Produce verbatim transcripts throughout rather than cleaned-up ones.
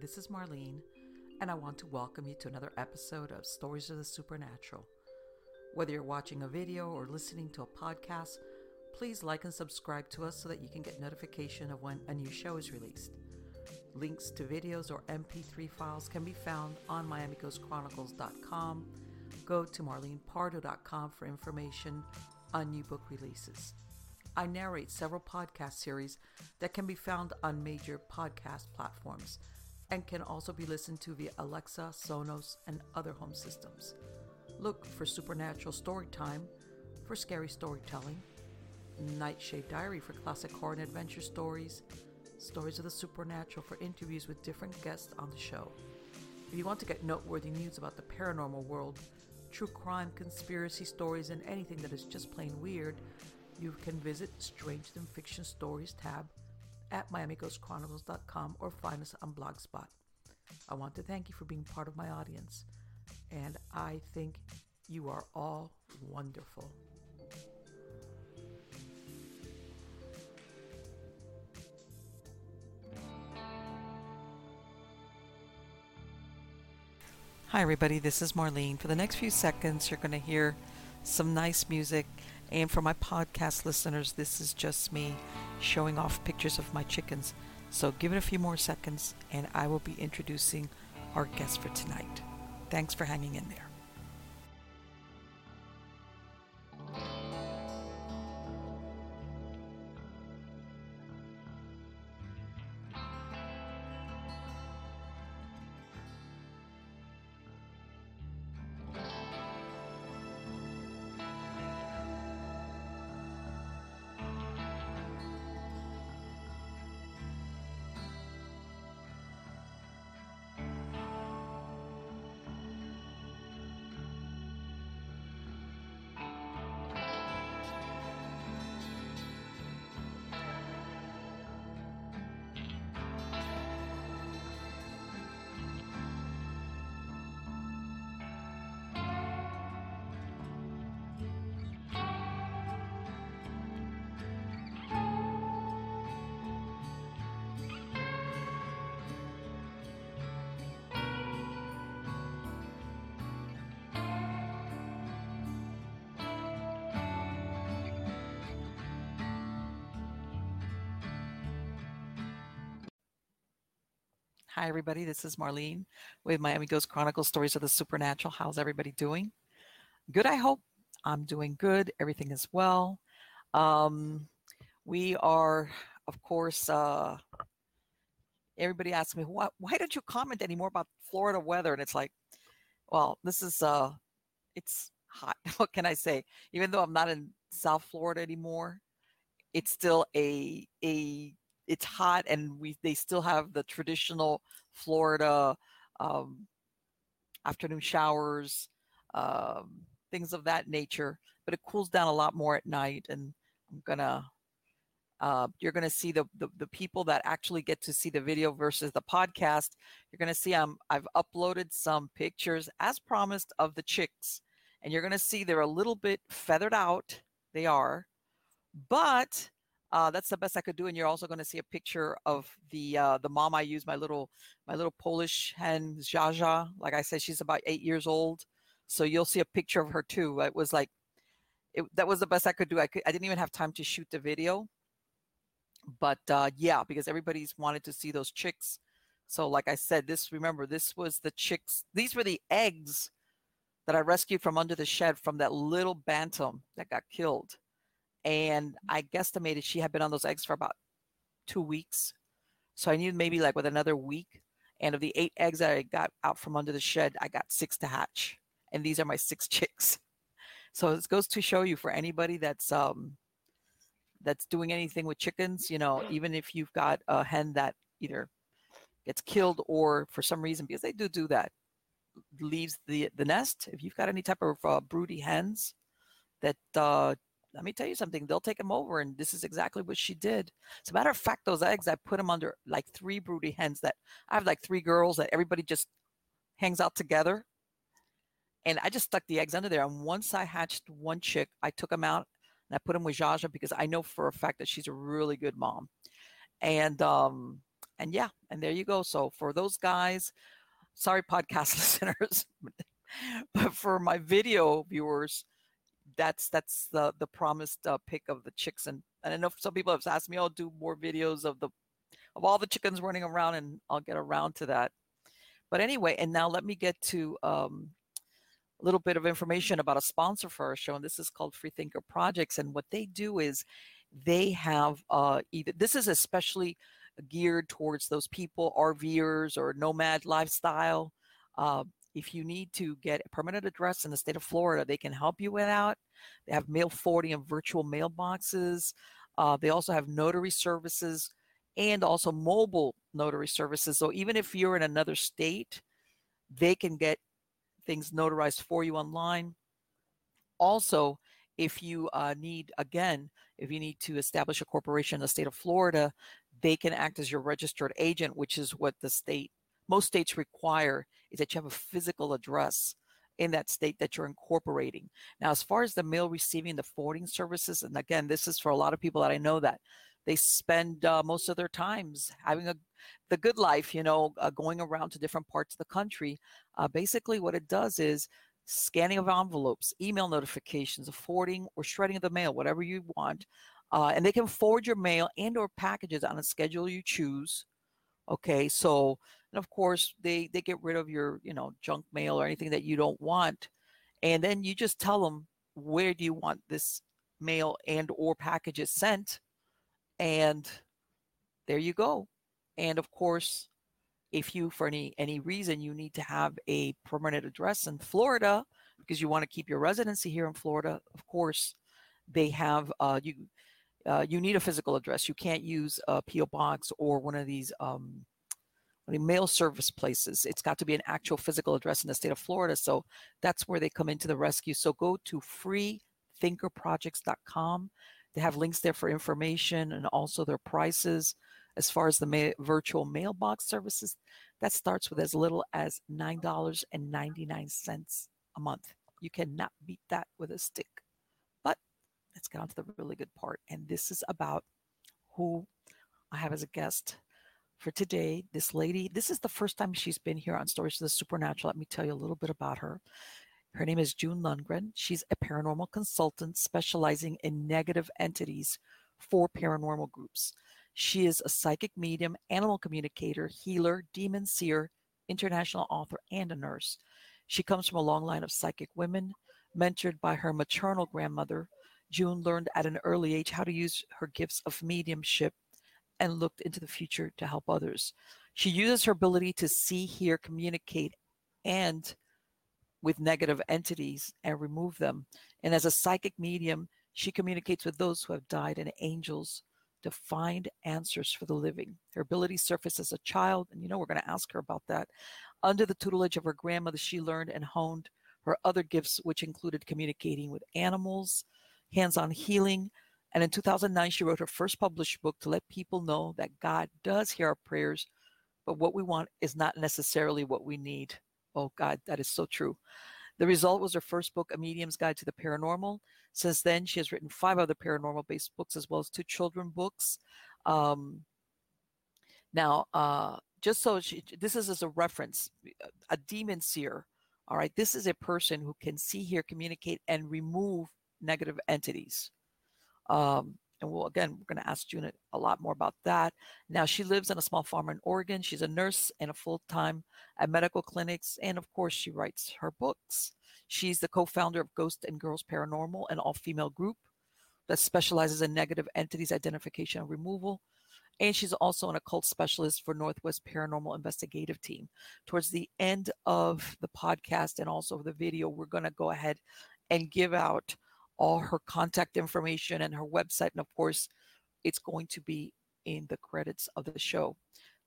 This is Marlene, and I want to welcome you to another episode of Stories of the Supernatural. Whether you're watching a video or listening to a podcast, please like and subscribe to us so that you can get notification of when a new show is released. Links to videos or M P three files can be found on Miami Ghost Chronicles dot com. Go to Marlene Pardo dot com for information on new book releases. I narrate several podcast series that can be found on major podcast platforms, and can also be listened to via Alexa, Sonos, and other home systems. Look for Supernatural Storytime for scary storytelling, Nightshade Diary for classic horror and adventure stories, Stories of the Supernatural for interviews with different guests on the show. If you want to get noteworthy news about the paranormal world, true crime, conspiracy stories, and anything that is just plain weird, you can visit Stranger Than Fiction Stories tab at Miami Ghost Chronicles dot com or find us on Blogspot. I want to thank you for being part of my audience, and I think you are all wonderful. Hi everybody, this is Marlene. For the next few seconds, you're going to hear some nice music, and for my podcast listeners, this is just me showing off pictures of my chickens. So give it a few more seconds and I will be introducing our guest for tonight. Thanks for hanging in there. Hi, everybody. This is Marlene with Miami Ghost Chronicles, Stories of the Supernatural. How's everybody doing? Good, I hope. I'm doing good. Everything is well. Um, we are, of course, uh, everybody asks me, why, why don't you comment anymore about Florida weather? And it's like, well, this is, uh, it's hot. What can I say? Even though I'm not in South Florida anymore, it's still a, a, it's hot, and we they still have the traditional Florida um, afternoon showers, um, things of that nature, but it cools down a lot more at night. And I'm gonna Uh, you're going to see the, the the people that actually get to see the video versus the podcast. You're going to see um, I've uploaded some pictures, as promised, of the chicks. And you're going to see they're a little bit feathered out. They are. But uh, that's the best I could do. And you're also going to see a picture of the uh, the mom I use, my little my little Polish hen, Zsa Zsa. Like I said, she's about eight years old. So you'll see a picture of her, too. It was like it, that was the best I could do. I, could, I didn't even have time to shoot the video. But uh, yeah, because everybody's wanted to see those chicks. So like I said, this, remember, this was the chicks. These were the eggs that I rescued from under the shed from that little bantam that got killed. And I guesstimated she had been on those eggs for about two weeks. So I knew maybe like with another week. And of the eight eggs that I got out from under the shed, I got six to hatch. And these are my six chicks. So this goes to show you, for anybody that's um, that's doing anything with chickens, you know, even if you've got a hen that either gets killed or for some reason, because they do do that, leaves the, the nest. If you've got any type of uh, broody hens that, uh, let me tell you something, they'll take them over. And this is exactly what she did. As a matter of fact, those eggs, I put them under like three broody hens that I have, like three girls that everybody just hangs out together. And I just stuck the eggs under there. And once I hatched one chick, I took them out. And I put him with Zsa Zsa because I know for a fact that she's a really good mom. And, um, and yeah, and there you go. So for those guys, sorry, podcast listeners, but for my video viewers, that's, that's the, the promised uh, pick of the chicks. And, and I know some people have asked me, I'll do more videos of the, of all the chickens running around, and I'll get around to that. But anyway, and now let me get to, um, a little bit of information about a sponsor for our show, and this is called Freethinker Projects. And what they do is they have uh, either, this is especially geared towards those people, RVers or nomad lifestyle. Uh, if you need to get a permanent address in the state of Florida, they can help you with that. They have mail forwarding and virtual mailboxes. Uh, they also have notary services and also mobile notary services. So even if you're in another state, they can get things notarized for you online. Also, if you uh, need, again, if you need to establish a corporation in the state of Florida, they can act as your registered agent, which is what the state, most states require, is that you have a physical address in that state that you're incorporating. Now, as far as the mail receiving, the forwarding services, and again, this is for a lot of people that I know that they spend uh, most of their times having a, the good life, you know, uh, going around to different parts of the country. Uh, basically, what it does is scanning of envelopes, email notifications, forwarding or shredding of the mail, whatever you want. Uh, and they can forward your mail and or packages on a schedule you choose. Okay, so, and of course, they, they get rid of your, you know, junk mail or anything that you don't want. And then you just tell them, where do you want this mail and or packages sent? And there you go. And of course, if you, for any, any reason, you need to have a permanent address in Florida because you want to keep your residency here in Florida, of course, they have, uh, you uh, you need a physical address. You can't use a P O box or one of these um, mail service places. It's got to be an actual physical address in the state of Florida. So that's where they come into the rescue. So go to free thinker projects dot com. They have links there for information and also their prices. As far as the ma- virtual mailbox services, that starts with as little as nine dollars and ninety-nine cents a month. You cannot beat that with a stick. But let's get on to the really good part. And this is about who I have as a guest for today. This lady, this is the first time she's been here on Stories of the Supernatural. Let me tell you a little bit about her. Her name is June Lundgren. She's a paranormal consultant specializing in negative entities for paranormal groups. She is a psychic medium, animal communicator, healer, demon seer, international author, and a nurse. She comes from a long line of psychic women. Mentored by her maternal grandmother, June learned at an early age how to use her gifts of mediumship and looked into the future to help others. She uses her ability to see, hear, communicate, and with negative entities and remove them. And as a psychic medium, she communicates with those who have died and angels to find answers for the living. Her ability surfaced as a child, and you know we're going to ask her about that. Under the tutelage of her grandmother, she learned and honed her other gifts, which included communicating with animals, hands-on healing, And in two thousand nine, she wrote her first published book to let people know that God does hear our prayers, but what we want is not necessarily what we need. Oh, God, that is so true. The result was her first book, A Medium's Guide to the Paranormal. Since then, she has written five other paranormal-based books, as well as two children books. Um, now, uh, just so she, this is as a reference, a demon seer, all right? This is a person who can see, hear, communicate, and remove negative entities. Um, and we'll, again, we're going to ask June a lot more about that. Now, she lives on a small farm in Oregon. She's a nurse and a full-time at medical clinics. And, of course, she writes her books. She's the co-founder of Ghost and Girls Paranormal, an all-female group that specializes in negative entities identification and removal. And she's also an occult specialist for Northwest Paranormal Investigative Team. Towards the end of the podcast and also the video, we're going to go ahead and give out all her contact information and her website. And of course, it's going to be in the credits of the show.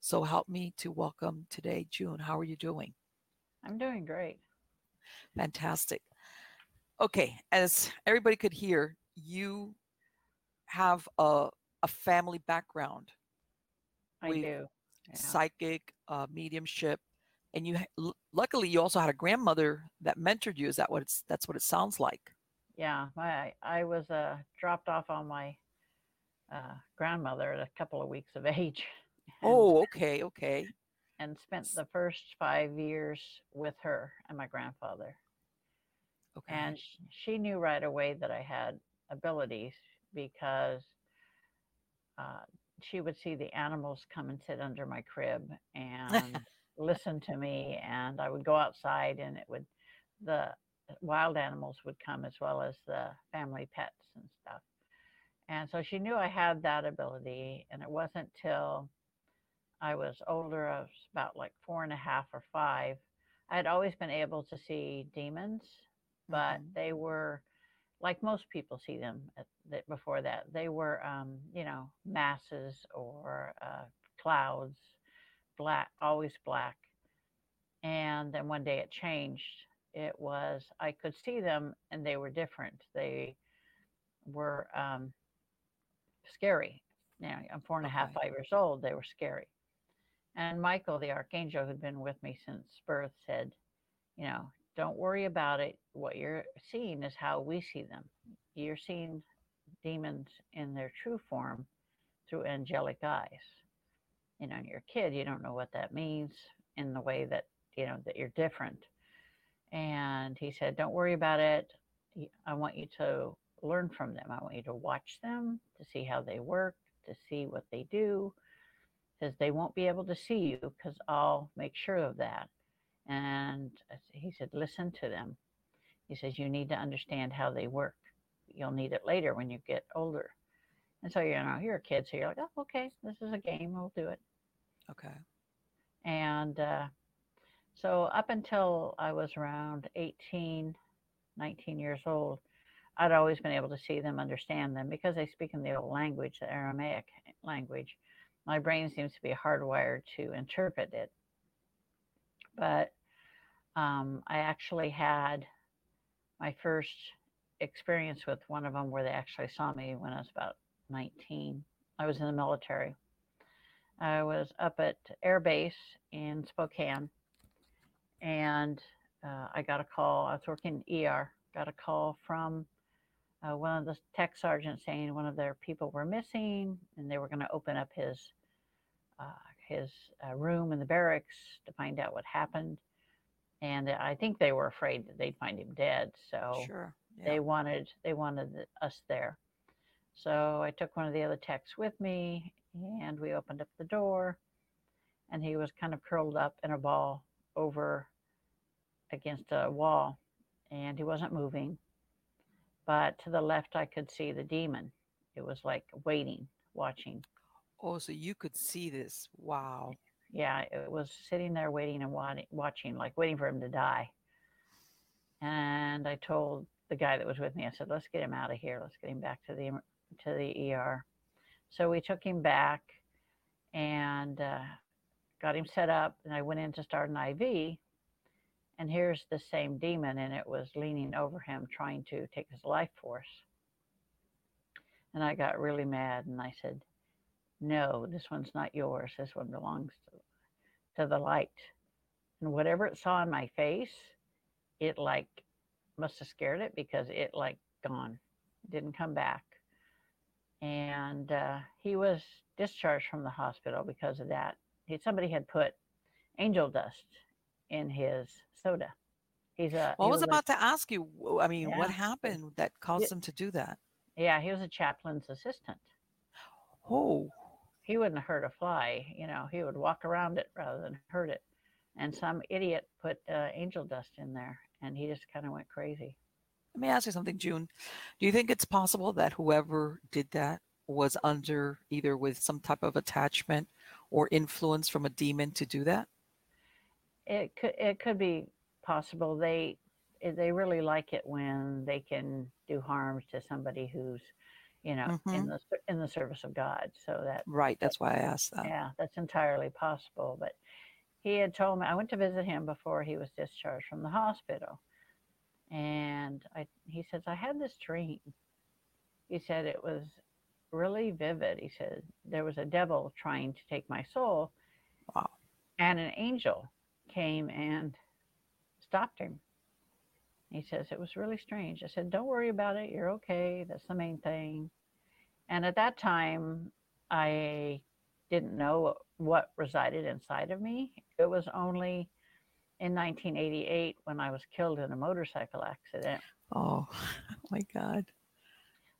So help me to welcome today, June. How are you doing? I'm doing great. Fantastic. Okay. As everybody could hear, you have a, a family background. I do. Yeah. Psychic, uh, mediumship. And you, l- luckily you also had a grandmother that mentored you. Is that what it's, that's what it sounds like? Yeah, my I was uh, dropped off on my uh, grandmother at a couple of weeks of age. And, oh, okay, okay. And spent the first five years with her and my grandfather. Okay. And she, she knew right away that I had abilities because uh, she would see the animals come and sit under my crib and listen to me. And I would go outside and it would... the wild animals would come as well as the family pets and stuff. And so she knew I had that ability. And it wasn't till I was older, I was about like four and a half or five. I'd always been able to see demons, but mm-hmm. they were like most people see them at the, before that. They were, um, you know, masses or uh, clouds, black, always black. And then one day it changed. It was, I could see them and they were different. They were um, scary. You know, I'm four and okay. a half, five years old. They were scary. And Michael, the archangel who'd been with me since birth, said, you know, don't worry about it. What you're seeing is how we see them. You're seeing demons in their true form through angelic eyes. You know, you're a kid, you don't know what that means in the way that, you know, that you're different. And he said, don't worry about it. I want you to learn from them. I want you to watch them, to see how they work, to see what they do. Because they won't be able to see you because I'll make sure of that. And he said, listen to them. He says, you need to understand how they work. You'll need it later when you get older. And so, you know, you're a kid. So you're like, oh, okay, this is a game. We'll do it. Okay. And, uh, So up until I was around eighteen, nineteen years old, I'd always been able to see them, understand them, because they speak in the old language, the Aramaic language. My brain seems to be hardwired to interpret it. But um, I actually had my first experience with one of them where they actually saw me when I was about nineteen. I was in the military. I was up at Air Base in Spokane. And uh, I got a call. I was working in E R. Got a call from uh, one of the tech sergeants saying one of their people were missing, and they were going to open up his uh, his uh, room in the barracks to find out what happened. And I think they were afraid that they'd find him dead, so sure. yeah. they wanted they wanted us there. So I took one of the other techs with me, and we opened up the door, and he was kind of curled up in a ball over against a wall, and he wasn't moving, but to the left I could see the demon. It was like waiting, watching. Oh, so you could see this. Wow. Yeah, it was sitting there waiting and watching, like waiting for him to die. And I told the guy that was with me, I said, let's get him out of here. Let's get him back to the to the E R. So we took him back and uh got him set up, and I went in to start an I V, and here's the same demon, and it was leaning over him, trying to take his life force. And I got really mad and I said, no, this one's not yours. This one belongs to, to the light. And whatever it saw in my face, it like must have scared it because it like gone, it didn't come back. And uh, he was discharged from the hospital because of that. He, somebody had put angel dust in his soda. He's a. Well, I was about a, to ask you, I mean, yeah. What happened that caused it, him to do that? Yeah, he was a chaplain's assistant. Oh. He wouldn't hurt a fly. You know, he would walk around it rather than hurt it. And some idiot put uh, angel dust in there, and he just kind of went crazy. Let me ask you something, June. Do you think it's possible that whoever did that was under either with some type of attachment or influence from a demon to do that? It could, it could be possible. They, they really like it when they can do harm to somebody who's, you know, mm-hmm. in the, in the service of God. So that, right. That's that, why I asked that. Yeah, that's entirely possible. But he had told me, I went to visit him before he was discharged from the hospital. And I, he says, I had this dream. He said, it was really vivid. He said, there was a devil trying to take my soul. Wow. And an angel came and stopped him. He says, it was really strange. I said, don't worry about it. You're okay. That's the main thing. And at that time, I didn't know what resided inside of me. It was only in nineteen eighty-eight when I was killed in a motorcycle accident. Oh, my God.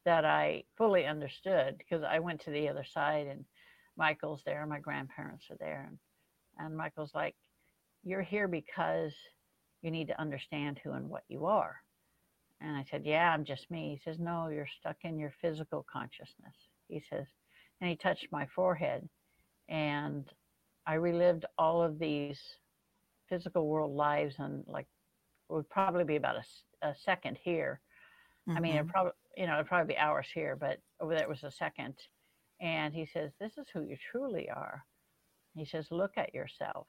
That I fully understood, because I went to the other side and Michael's there. My grandparents are there. And, and Michael's like, you're here because you need to understand who and what you are. And I said, yeah, I'm just me. He says, no, you're stuck in your physical consciousness. He says, and he touched my forehead. And I relived all of these physical world lives, and like it would probably be about a, a second here. Mm-hmm. I mean, it probably, you know, it'd probably be hours here, but over there it was a second. And he says, this is who you truly are. He says, look at yourself.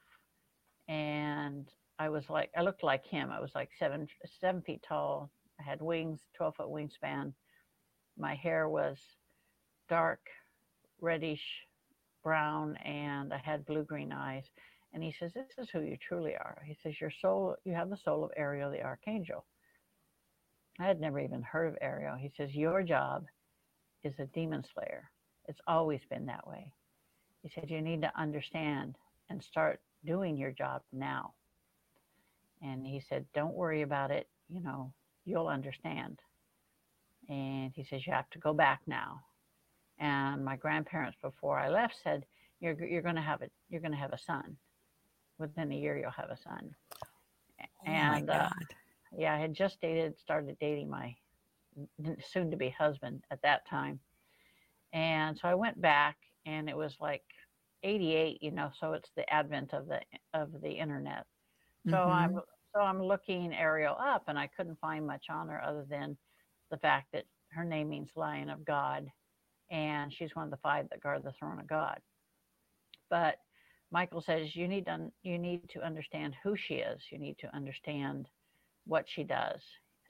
And I was like, I looked like him. I was like seven, seven feet tall. I had wings, twelve foot wingspan. My hair was dark, reddish brown, and I had blue green eyes. And he says, this is who you truly are. He says, your soul, you have the soul of Ariel, the archangel. I had never even heard of Ariel. He says, your job is a demon slayer. It's always been that way. He said, you need to understand and start doing your job now. And he said, don't worry about it. You know, you'll understand. And he says, you have to go back now. And my grandparents, before I left, said, you're, you're going to have a, you're going to have a son. Within a year, you'll have a son. Oh, and uh, yeah, I had just dated, started dating my soon to be husband at that time. And so I went back, and it was like eighty-eight, you know, so it's the advent of the, of the internet. So mm-hmm. I'm, so I'm looking Ariel up, and I couldn't find much on her other than the fact that her name means Lion of God. And she's one of the five that guard the throne of God. But Michael says, you need to, you need to understand who she is. You need to understand what she does.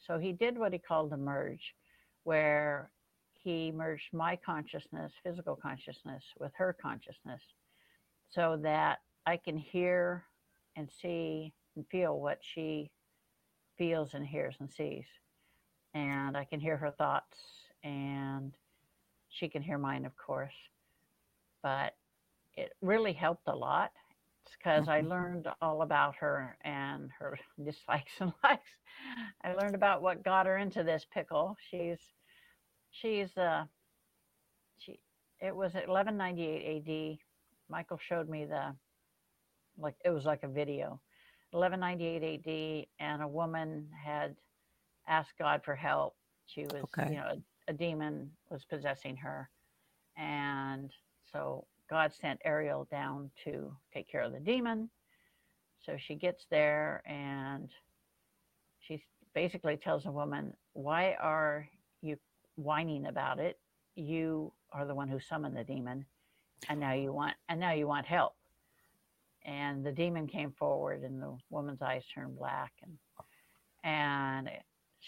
So he did what he called the merge, where he merged my consciousness, physical consciousness, with her consciousness, so that I can hear and see and feel what she feels and hears and sees. And I can hear her thoughts, and she can hear mine, of course. But it really helped a lot, because mm-hmm. I learned all about her and her dislikes and likes. I learned about what got her into this pickle. She's, she's, uh, she, it was at eleven ninety-eight A D. Michael showed me the, like, it was like a video, eleven ninety-eight A D. And a woman had asked God for help. She was, okay. you know, a, a demon was possessing her. And so God sent Ariel down to take care of the demon. So she gets there, and she basically tells the woman, why are you whining about it? You are the one who summoned the demon, and now you want, and now you want help. And the demon came forward, and the woman's eyes turned black. And, and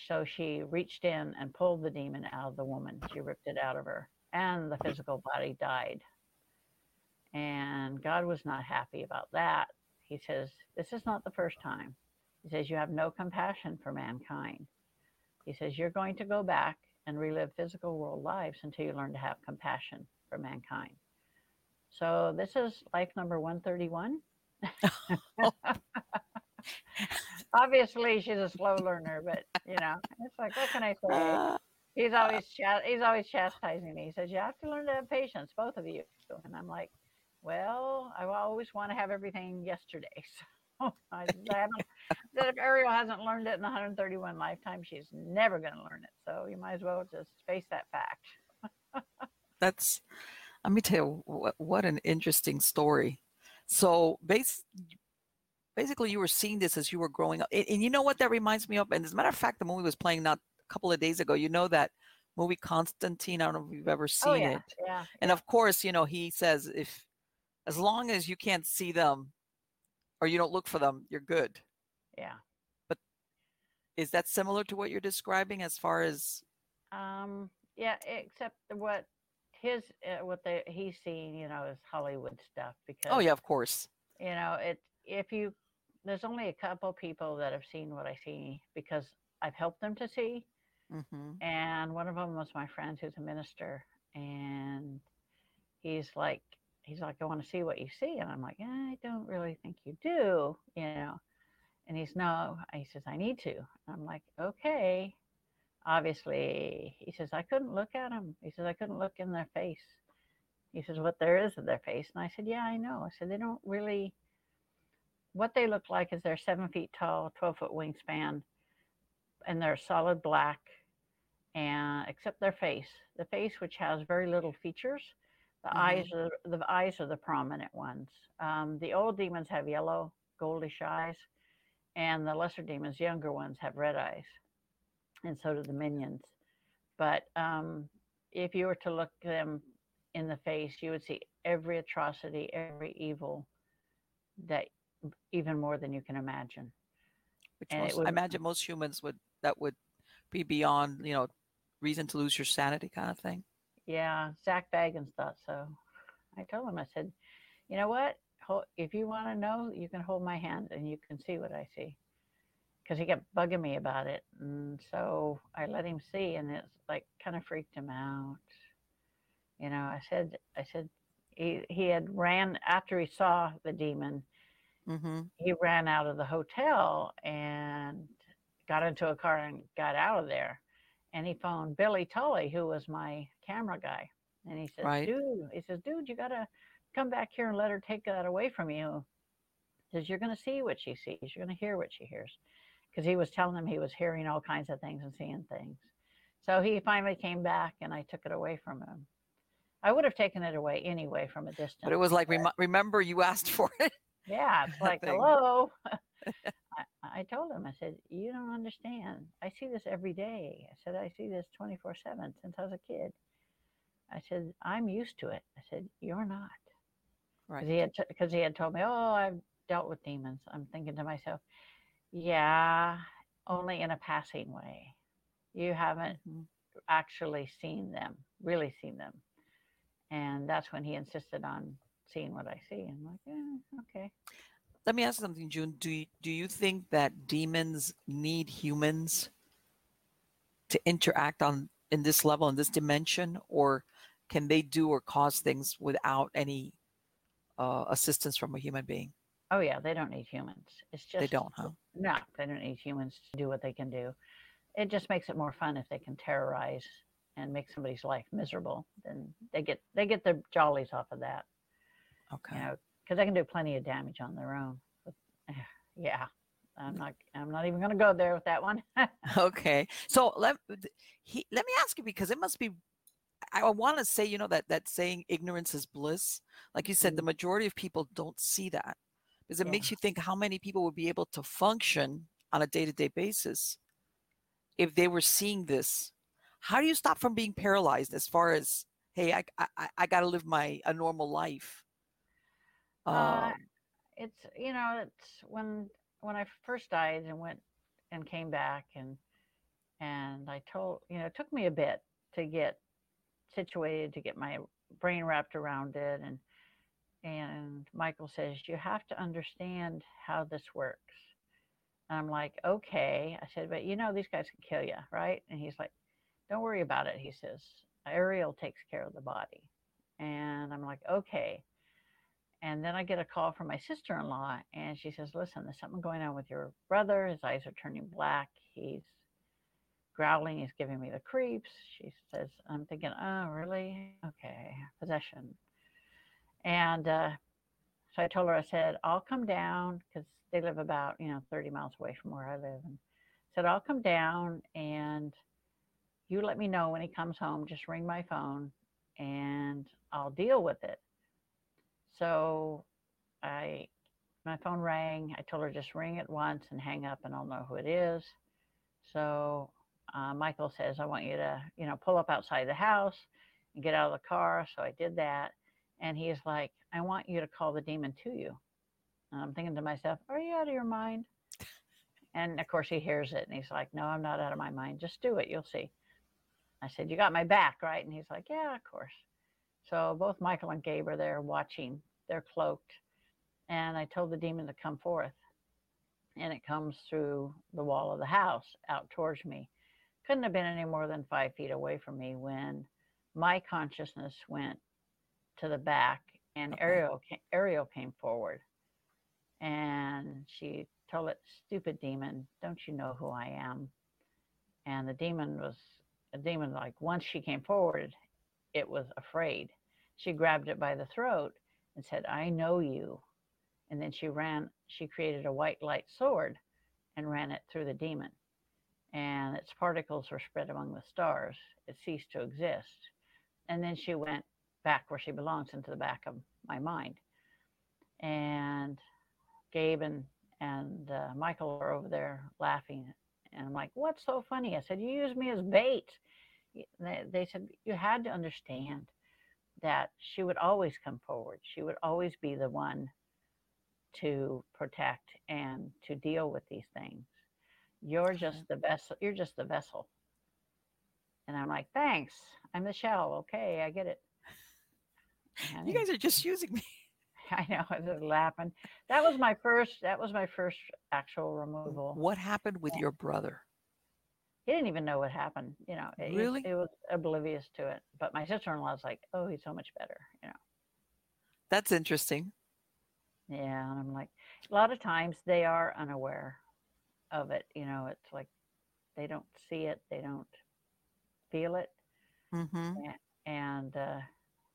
So she reached in and pulled the demon out of the woman. She ripped it out of her, and the physical body died. And God was not happy about that. He says, this is not the first time. He says, you have no compassion for mankind. He says, you're going to go back and relive physical world lives until you learn to have compassion for mankind. So this is life number one thirty-one. Obviously, she's a slow learner, but, you know, it's like, what can I say? He's always he's always chastising me. He says, you have to learn to have patience, both of you. And I'm like, well, I always want to have everything yesterday. So I, I haven't, if Ariel hasn't learned it in the one hundred thirty-one lifetime, she's never going to learn it. So you might as well just face that fact. That's, let me tell you, what, what an interesting story. So base, basically, you were seeing this as you were growing up. And, and you know what that reminds me of? And as a matter of fact, the movie was playing not a couple of days ago. You know that movie Constantine? I don't know if you've ever seen oh, yeah, it. Yeah, and yeah. Of course, you know, he says, if as long as you can't see them or you don't look for them, you're good. Yeah. But is that similar to what you're describing as far as? Um, yeah, except what his, uh, what the, he's seeing, you know, is Hollywood stuff. Because oh, yeah, of course. You know, it if you, there's only a couple people that have seen what I see because I've helped them to see. Mm-hmm. And one of them was my friend who's a minister, and he's like, he's like, I want to see what you see. And I'm like, I don't really think you do, you know? And he's no, he says, I need to. And I'm like, okay. Obviously, he says, I couldn't look at them. He says, I couldn't look in their face. He says, what there is in their face. And I said, yeah, I know. I said, they don't really, what they look like is they're seven feet tall, twelve foot wingspan, and they're solid black, and except their face, the face, which has very little features. The mm-hmm. eyes are the eyes are the prominent ones. Um, the old demons have yellow, goldish eyes, and the lesser demons, younger ones, have red eyes, and so do the minions. But um, if you were to look them in the face, you would see every atrocity, every evil, that even more than you can imagine. Which most, would, I imagine most humans would, that would be beyond, you know, reason to lose your sanity kind of thing. Yeah, Zak Bagans thought so. I told him, I said, you know what? If you want to know, you can hold my hand and you can see what I see. Because he kept bugging me about it. And so I let him see, and it's like kind of freaked him out. You know, I said, I said, he, he had ran after he saw the demon. Mm-hmm. He ran out of the hotel and got into a car and got out of there. And he phoned Billy Tully, who was my camera guy. And he says, right. dude, he says, dude, you got to come back here and let her take that away from you. He says, you're going to see what she sees. You're going to hear what she hears. Because he was telling him he was hearing all kinds of things and seeing things. So he finally came back, and I took it away from him. I would have taken it away anyway from a distance. But it was like, rem- remember, you asked for it. Yeah, it's like, hello. I, I told him, I said, you don't understand. I see this every day. I said, I see this twenty-four seven since I was a kid. I said, I'm used to it. I said, you're not. Right. Because he, t- he had told me, oh, I've dealt with demons. I'm thinking to myself, yeah, only in a passing way. You haven't mm-hmm. actually seen them, really seen them. And that's when he insisted on seeing what I see. I'm like, yeah, okay. Let me ask something, June. Do you, do you think that demons need humans to interact on in this level, in this dimension, or can they do or cause things without any uh, assistance from a human being? Oh yeah, they don't need humans. It's just they don't, huh? No, they don't need humans to do what they can do. It just makes it more fun if they can terrorize and make somebody's life miserable. Then they get they get their jollies off of that. Okay. You know, because they can do plenty of damage on their own. But, yeah, I'm not. I'm not even going to go there with that one. Okay. So let he, let me ask you, because it must be. I want to say, you know, that that saying, ignorance is bliss. Like you said, mm-hmm. the majority of people don't see that, because it yeah. makes you think how many people would be able to function on a day-to-day basis if they were seeing this. How do you stop from being paralyzed? As far as, hey, I I, I got to live my a normal life. Uh, it's, you know, it's when, when I first died and went and came back, and And I told, you know, it took me a bit to get situated, to get my brain wrapped around it. And and Michael says, you have to understand how this works. And I'm like, okay. I said, but you know, these guys can kill you, right? And he's like, don't worry about it. He says, Ariel takes care of the body. And I'm like, okay. And then I get a call from my sister-in-law, and she says, listen, there's something going on with your brother. His eyes are turning black. He's growling. He's giving me the creeps. She says, I'm thinking, oh, really? Okay, possession. And uh, so I told her, I said, I'll come down, because they live about, you know, thirty miles away from where I live. And I said, I'll come down, and you let me know when he comes home. Just ring my phone, and I'll deal with it. So I, my phone rang. I told her just ring it once and hang up, and I'll know who it is. So uh, Michael says, I want you to, you know, pull up outside the house and get out of the car. So I did that. And he's like, I want you to call the demon to you. And I'm thinking to myself, are you out of your mind? And of course he hears it. And he's like, no, I'm not out of my mind. Just do it. You'll see. I said, you got my back, right? And he's like, yeah, of course. So both Michael and Gabe are there watching. They're cloaked. And I told the demon to come forth. And it comes through the wall of the house out towards me. Couldn't have been any more than five feet away from me when my consciousness went to the back and okay. Ariel, Ariel came forward. And she told it, stupid demon, don't you know who I am? And the demon was, a demon like once she came forward, it was afraid. She grabbed it by the throat and said, I know you. And then she ran, she created a white light sword and ran it through the demon. And its particles were spread among the stars. It ceased to exist. And then she went back where she belongs, into the back of my mind. And Gabe and, and uh, Michael are over there laughing. And I'm like, what's so funny? I said, you used me as bait. They said, you had to understand that she would always come forward. She would always be the one to protect and to deal with these things. You're just the vessel. You're just the vessel. And I'm like, thanks. I'm the shell. Okay, I get it. And you guys are just using me. I know. I was laughing. That was my first. That was my first actual removal. What happened with yeah. your brother? He didn't even know what happened, you know. It, really? It was oblivious to it. But my sister-in-law's like, oh, he's so much better, you know. That's interesting. Yeah, and I'm like, a lot of times they are unaware of it, you know. It's like they don't see it. They don't feel it. Mm-hmm. And uh,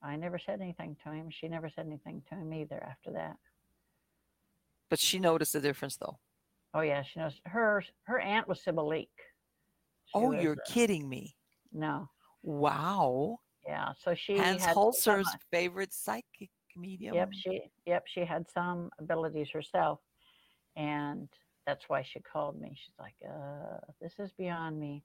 I never said anything to him. She never said anything to him either after that. But she noticed the difference, though. Oh, yeah, she knows. Her, her aunt was Sybil Leek. She oh, was, you're uh, kidding me. No. Wow. Yeah. So she Hans had Holzer's some, favorite psychic medium. Yep. She, yep. She had some abilities herself. And that's why she called me. She's like, uh, this is beyond me.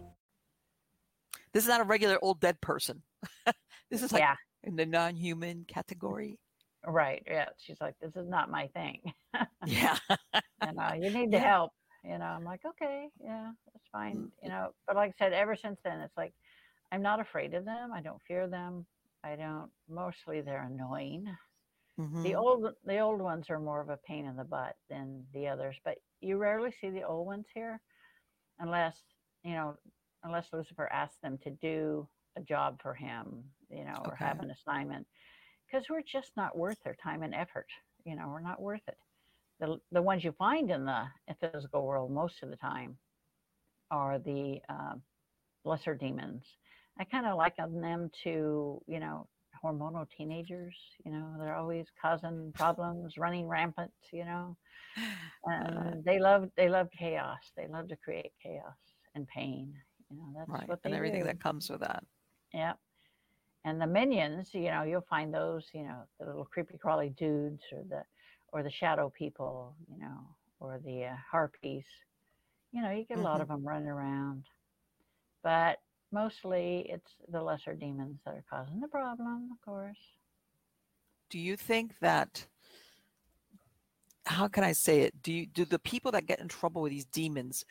This is not a regular old dead person. This is like yeah. in the non-human category. Right. Yeah. She's like, this is not my thing. Yeah. You know, you need to yeah. help. You know, I'm like, okay, yeah, that's fine. You know, but like I said, ever since then, it's like, I'm not afraid of them. I don't fear them. I don't, mostly they're annoying. Mm-hmm. The old, the old ones are more of a pain in the butt than the others, but you rarely see the old ones here unless, you know, unless Lucifer asks them to do a job for him, you know, or okay. have an assignment, because we're just not worth their time and effort. You know, we're not worth it. The the ones you find in the physical world most of the time are the uh, lesser demons. I kind of liken them to, you know, hormonal teenagers. You know, they're always causing problems, running rampant, you know. Uh, they love they love chaos. They love to create chaos and pain. You know, that's right. what they do. And everything do. that comes with that. Yeah. And the minions, you know, you'll find those, you know, the little creepy crawly dudes, or the or the shadow people, you know, or the uh, harpies. You know, you get a lot mm-hmm. of them running around. But mostly it's the lesser demons that are causing the problem, of course. Do you think that, how can I say it? Do you, do the people that get in trouble with these demons,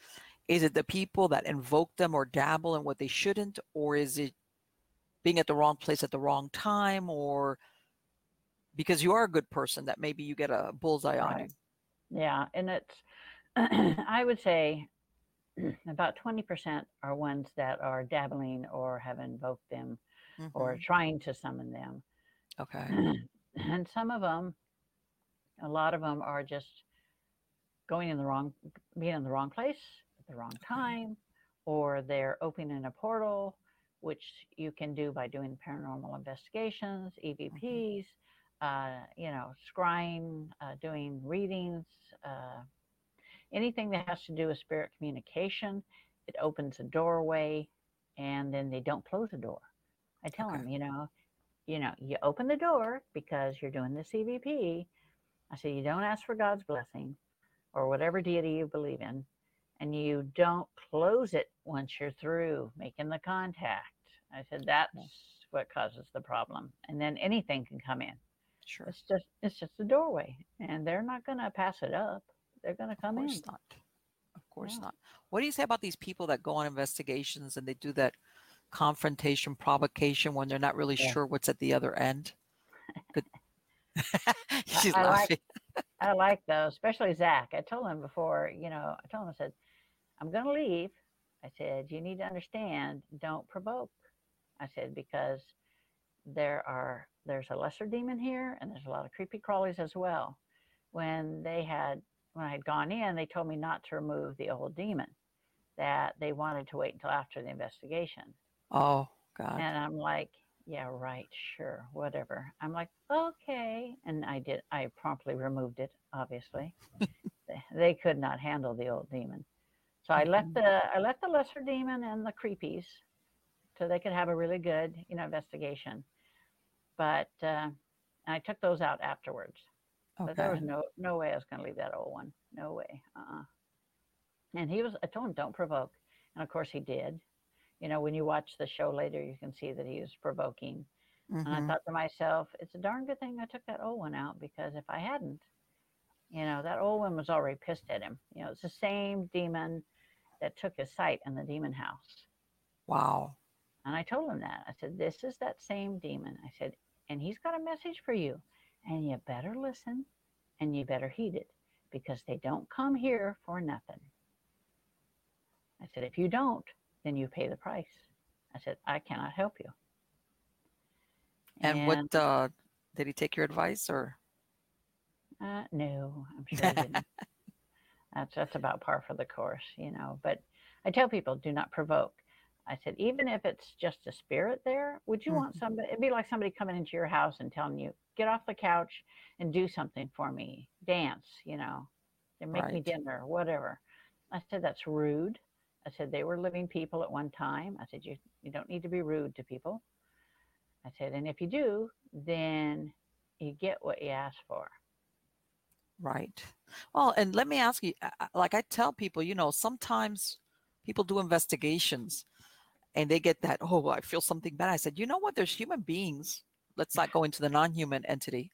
is it the people that invoke them or dabble in what they shouldn't? Or is it being at the wrong place at the wrong time? Or because you are a good person, that maybe you get a bullseye right. on you. Yeah. And it's, I would say about twenty percent are ones that are dabbling or have invoked them mm-hmm. or trying to summon them. Okay. And some of them, a lot of them are just going in the wrong, being in the wrong place at the wrong okay. time, or they're opening a portal, which you can do by doing paranormal investigations, E V Ps, mm-hmm. Uh, you know, scrying, uh, doing readings, uh, anything that has to do with spirit communication. It opens a doorway, and then they don't close the door. I tell okay. them, you know, you know, you open the door because you're doing the C V P. I say you don't ask for God's blessing or whatever deity you believe in, and you don't close it once you're through making the contact. I said that's okay. what causes the problem, and then anything can come in. Sure. It's just it's just a doorway, and they're not going to pass it up. They're going to come in. Of course not. Of course yeah. not. What do you say about these people that go on investigations and they do that confrontation, provocation when they're not really yeah. sure what's at the other end? Good. She's I, I laughing. Like, I like those, especially Zach. I told him before, you know, I told him, I said, I'm going to leave. I said, you need to understand, don't provoke. I said, because there are there's a lesser demon here, and there's a lot of creepy crawlies as well. When they had when I had gone in, they told me not to remove the old demon, that they wanted to wait until after the investigation. Oh God. And I'm like, yeah, right, sure, whatever. I'm like, okay. And I did I promptly removed it, obviously. they, they could not handle the old demon. So I left the I left the lesser demon and the creepies so they could have a really good, you know, investigation. But uh, I took those out afterwards. Okay. But there was no no way I was going to leave that old one. No way. Uh-uh. And he was, I told him, don't provoke. And of course he did. You know, when you watch the show later, you can see that he was provoking. Mm-hmm. And I thought to myself, it's a darn good thing I took that old one out, because if I hadn't, you know, that old one was already pissed at him. You know, it's the same demon that took his sight in the demon house. Wow. And I told him that. I said, this is that same demon. I said, and he's got a message for you, and you better listen, and you better heed it, because they don't come here for nothing. I said, if you don't, then you pay the price. I said, I cannot help you. And, and what, uh, did he take your advice or? Uh, no, I'm sure he didn't. That's, that's about par for the course, you know, but I tell people, do not provoke. I said, even if it's just a spirit there, would you mm-hmm. want somebody? It'd be like somebody coming into your house and telling you, get off the couch and do something for me. Dance, you know, and make right. me dinner, whatever. I said, that's rude. I said, they were living people at one time. I said, you, you don't need to be rude to people. I said, and if you do, then you get what you ask for. Right. Well, and let me ask you, like I tell people, you know, sometimes people do investigations and they get that, oh, I feel something bad. I said, you know what? There's human beings. Let's not go into the non-human entity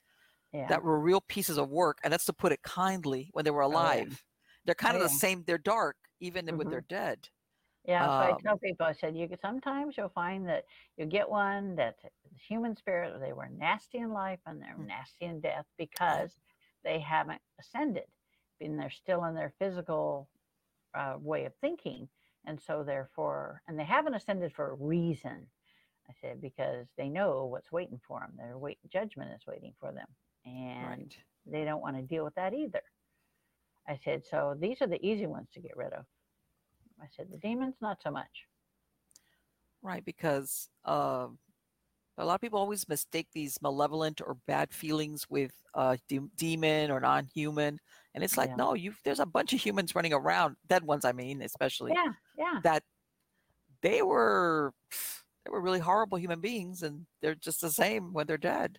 yeah. that were real pieces of work. And that's to put it kindly, when they were alive. Oh, yeah. They're kind oh, of the yeah. same. They're dark, even mm-hmm. when they're dead. Yeah, um, so I tell people, I said, you sometimes you'll find that you get one that's human spirit. They were nasty in life and they're mm-hmm. nasty in death because they haven't ascended, and they're still in their physical uh, way of thinking. And so therefore, and they haven't ascended for a reason. I said, because they know what's waiting for them. Their wait, judgment is waiting for them. And right. they don't want to deal with that either. I said, so these are the easy ones to get rid of. I said, the demons, not so much. Right, because uh, a lot of people always mistake these malevolent or bad feelings with uh, de- demon or non-human. And it's like, yeah. no, you there's a bunch of humans running around, dead ones, I mean, especially. Yeah, yeah. That they were, they were really horrible human beings, and they're just the same when they're dead.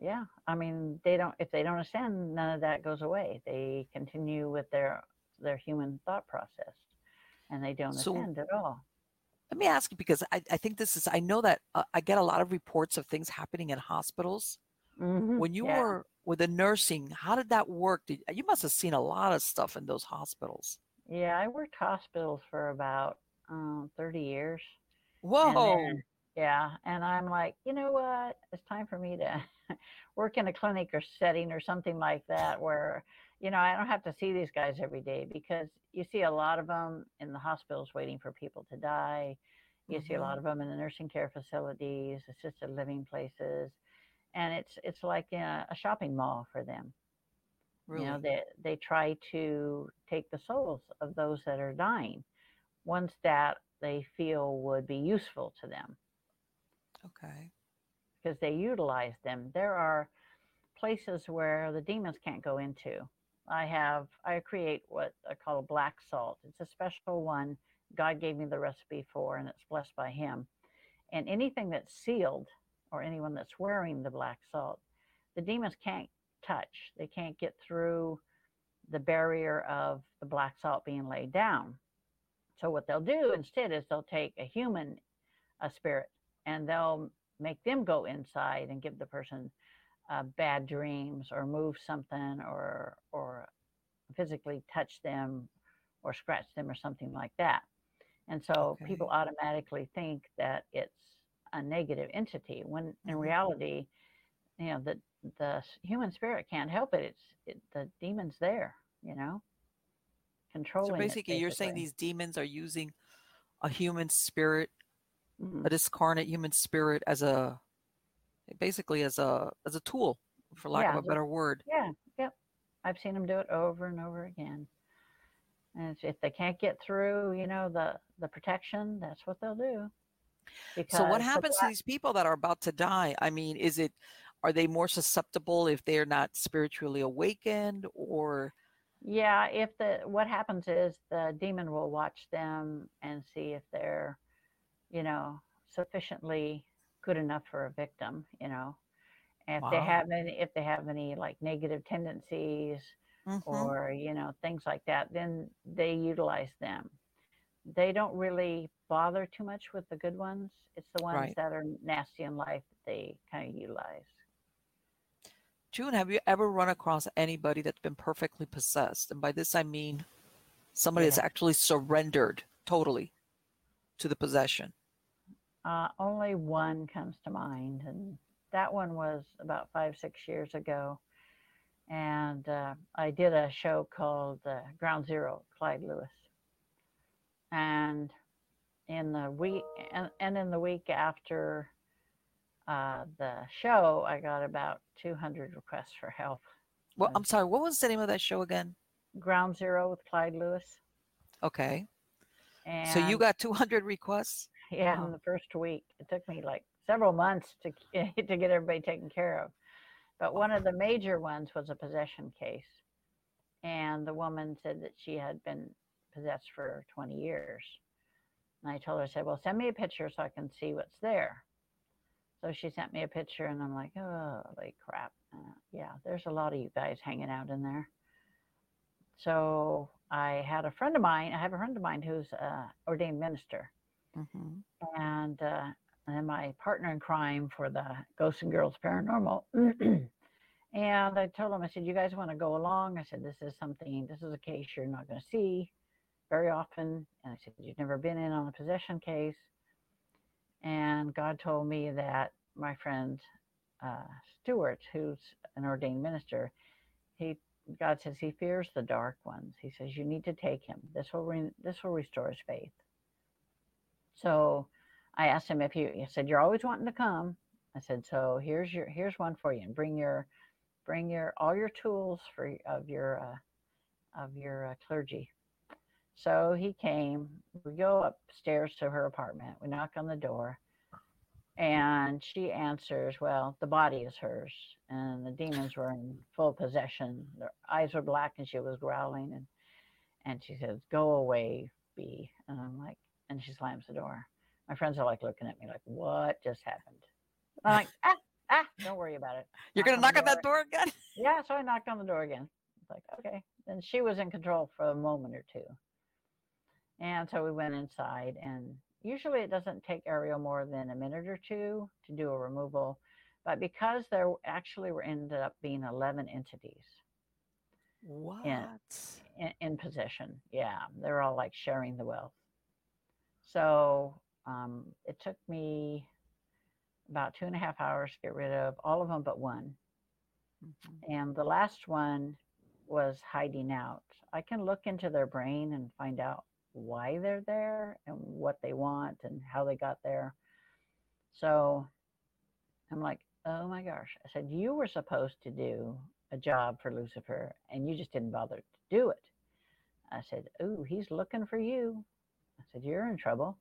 Yeah, I mean, they don't. If they don't ascend, none of that goes away. They continue with their their human thought process, and they don't so, ascend at all. Let me ask you, because I, I think this is, I know that uh, I get a lot of reports of things happening in hospitals. Mm-hmm. When you yeah. were with the nursing, how did that work? Did, you must have seen a lot of stuff in those hospitals. Yeah, I worked hospitals for about um, thirty years. Whoa. And then, yeah, and I'm like, you know what? It's time for me to work in a clinic or setting or something like that where, you know, I don't have to see these guys every day, because you see a lot of them in the hospitals waiting for people to die. You mm-hmm. see a lot of them in the nursing care facilities, assisted living places, and it's it's like a, a shopping mall for them. Really? You know, they, they try to take the souls of those that are dying, ones that they feel would be useful to them. Okay. Because they utilize them. There are places where the demons can't go into. I have, I create what I call a black salt. It's a special one God gave me the recipe for, and it's blessed by him. And anything that's sealed, or anyone that's wearing the black salt, the demons can't touch. They can't get through the barrier of the black salt being laid down. So what they'll do instead is they'll take a human, a spirit, and they'll make them go inside and give the person uh, bad dreams, or move something, or or physically touch them or scratch them or something like that. And so okay. people automatically think that it's a negative entity, when in reality, you know, the the human spirit can't help it. It's it, the demon's there, you know, controlling. So basically, it, basically, you're saying these demons are using a human spirit, mm-hmm. a discarnate human spirit, as a basically as a as a tool, for lack yeah, of a better word. Yeah, yep. I've seen them do it over and over again. And if they can't get through, you know, the the protection, that's what they'll do. Because so what happens to these people that are about to die? I mean, is it are they more susceptible if they're not spiritually awakened, or? Yeah, if the what happens is the demon will watch them and see if they're, you know, sufficiently good enough for a victim, you know, and if wow. they have any, if they have any like negative tendencies mm-hmm. or, you know, things like that, then they utilize them. They don't really bother too much with the good ones. It's the ones right. that are nasty in life that they kind of utilize. June, have you ever run across anybody that's been perfectly possessed? And by this, I mean somebody yeah. that's actually surrendered totally to the possession. Uh, only one comes to mind. And that one was about five, six years ago. And uh, I did a show called uh, Ground Zero, Clyde Lewis. And in the week and, and in the week after uh, the show, I got about two hundred requests for help. Well, I'm sorry, what was the name of that show again? Ground Zero with Clyde Lewis. Okay. And so you got two hundred requests? Yeah, in the first week. It took me like several months to to get everybody taken care of. But one of the major ones was a possession case. And the woman said that she had been possessed for twenty years. And I told her, I said, well, send me a picture so I can see what's there. So she sent me a picture, and I'm like, oh, holy crap. Uh, yeah, there's a lot of you guys hanging out in there. so I had a friend of mine, I have a friend of mine who's an ordained minister. Mm-hmm. And, uh, and my partner in crime for the Ghost and Girls Paranormal. And I told him, I said, you guys want to go along? I said, this is something, this is a case you're not going to see very often. And I said, you've never been in on a possession case. And God told me that my friend uh, Stuart, who's an ordained minister, he God says he fears the dark ones. He says, you need to take him. This will re- this will restore his faith. So I asked him if he, he said, you're always wanting to come. I said, so here's your here's one for you, and bring your bring your all your tools for of your uh, of your uh, clergy. So he came. We go upstairs to her apartment. We knock on the door, and she answers, well, the body is hers, and the demons were in full possession. Their eyes were black, and she was growling, and and she says, go away, B. And I'm like, and she slams the door. My friends are like looking at me like, what just happened? I'm like, ah, ah, don't worry about it. You're going to knock on that door again? Yeah, so I knocked on the door again. It's like, okay. And she was in control for a moment or two. And so we went inside, and usually it doesn't take Ariel more than a minute or two to do a removal, but because there actually were ended up being eleven entities. What? In, in, in possession. Yeah. They're all like sharing the wealth. So um, it took me about two and a half hours to get rid of all of them but one. Mm-hmm. And the last one was hiding out. I can look into their brain and find out why they're there and what they want and how they got there. So I'm like, oh my gosh. I said, you were supposed to do a job for Lucifer and you just didn't bother to do it. I said, ooh, he's looking for you. I said, you're in trouble.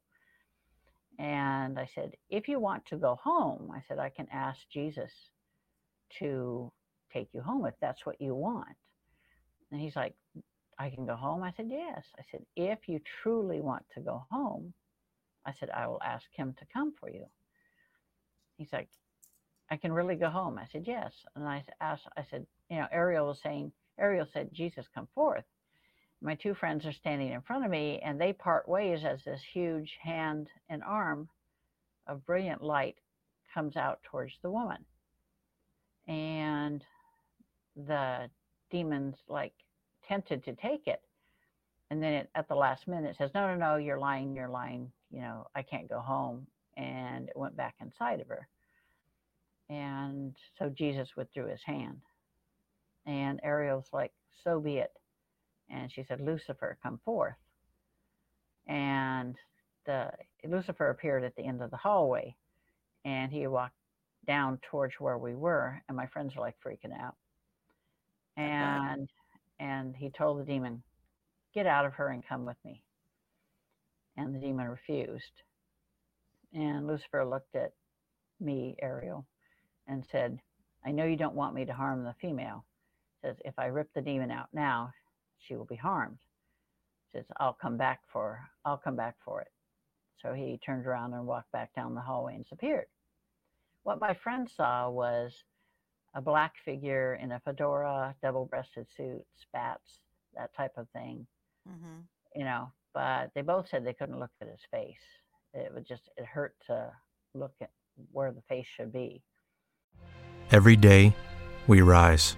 And I said, if you want to go home, I said, I can ask Jesus to take you home if that's what you want. And he's like, I can go home? I said, yes. I said, if you truly want to go home, I said, I will ask him to come for you. He's like, I can really go home? I said, yes. And I asked, I said, you know, Ariel was saying, Ariel said, Jesus, come forth. My two friends are standing in front of me, and they part ways as this huge hand and arm of brilliant light comes out towards the woman. And the demons, like, tempted to take it, and then it, at the last minute it says, no, no, no, you're lying, you're lying, you know, I can't go home, and it went back inside of her. And so Jesus withdrew his hand, and Ariel's like, so be it. And she said, Lucifer, come forth. And the Lucifer appeared at the end of the hallway, and he walked down towards where we were, and my friends were like freaking out. And okay. And he told the demon, get out of her and come with me. And the demon refused. And Lucifer looked at me, Ariel, and said, I know you don't want me to harm the female. Says, if I rip the demon out now, she will be harmed. Says, I'll come back for, I'll come back for it. So he turned around and walked back down the hallway and disappeared. What my friend saw was a black figure in a fedora, double-breasted suit, spats, that type of thing, mm-hmm. you know, but they both said they couldn't look at his face. It would just, it hurt to look at where the face should be. Every day we rise,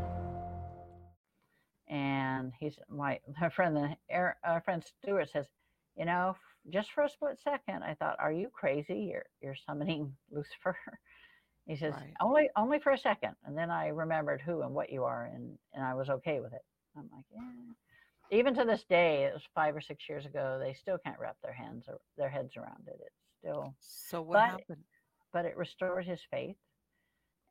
And he's my, my friend, our uh, friend Stuart says, you know, just for a split second, I thought, are you crazy? You're, you're summoning Lucifer. He says, right. only, only for a second. And then I remembered who and what you are. And, and I was okay with it. I'm like, yeah. Even to this day, it was five or six years ago. They still can't wrap their hands or their heads around it. It's still. So what but, happened? But it restored his faith.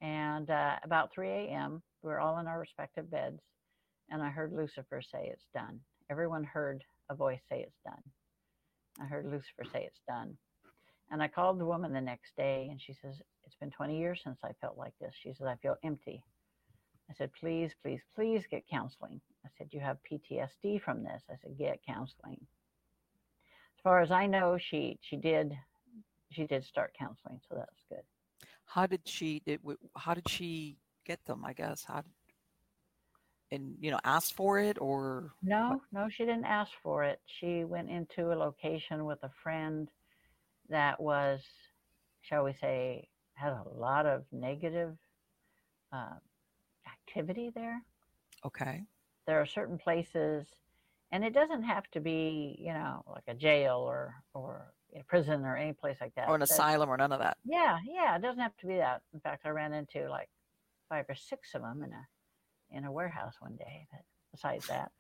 And uh, about three a.m., we were all in our respective beds, and I heard Lucifer say, "It's done." Everyone heard a voice say, "It's done." I heard Lucifer say it's done. And I called the woman the next day, and she says, it's been twenty years since I felt like this. She says, I feel empty. I said, please, please, please get counseling. I said, you have P T S D from this. I said, get counseling. As far as I know, she she did she did start counseling, so that's good. How did she did how did she get them? I guess how did, and you know ask for it or no what? no she didn't ask for it. She went into a location with a friend that was, shall we say, had a lot of negative uh, activity there. Okay. There are certain places. And it doesn't have to be, you know, like a jail or, or a prison or any place like that. Or an but, asylum or none of that. Yeah, yeah. It doesn't have to be that. In fact, I ran into like five or six of them in a in a warehouse one day. But besides that,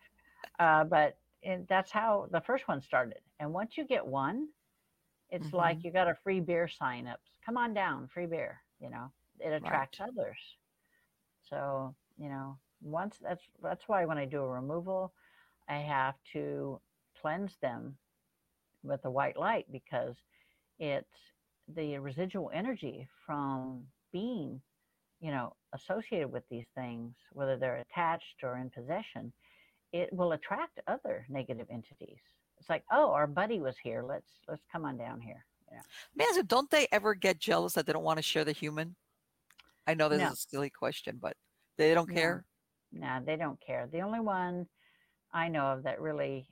uh, but it, that's how the first one started. And once you get one, it's mm-hmm. like you got a free beer sign up. Come on down, free beer. You know, it attracts right. others. So you know, once that's that's why when I do a removal, I have to cleanse them with a white light, because it's the residual energy from being, you know, associated with these things, whether they're attached or in possession, it will attract other negative entities. It's like, oh, our buddy was here. Let's let's come on down here. You know? Let me ask you, don't they ever get jealous that they don't want to share the human? I know this no. is a silly question, but they don't care? No, no they don't care. The only one I know of that really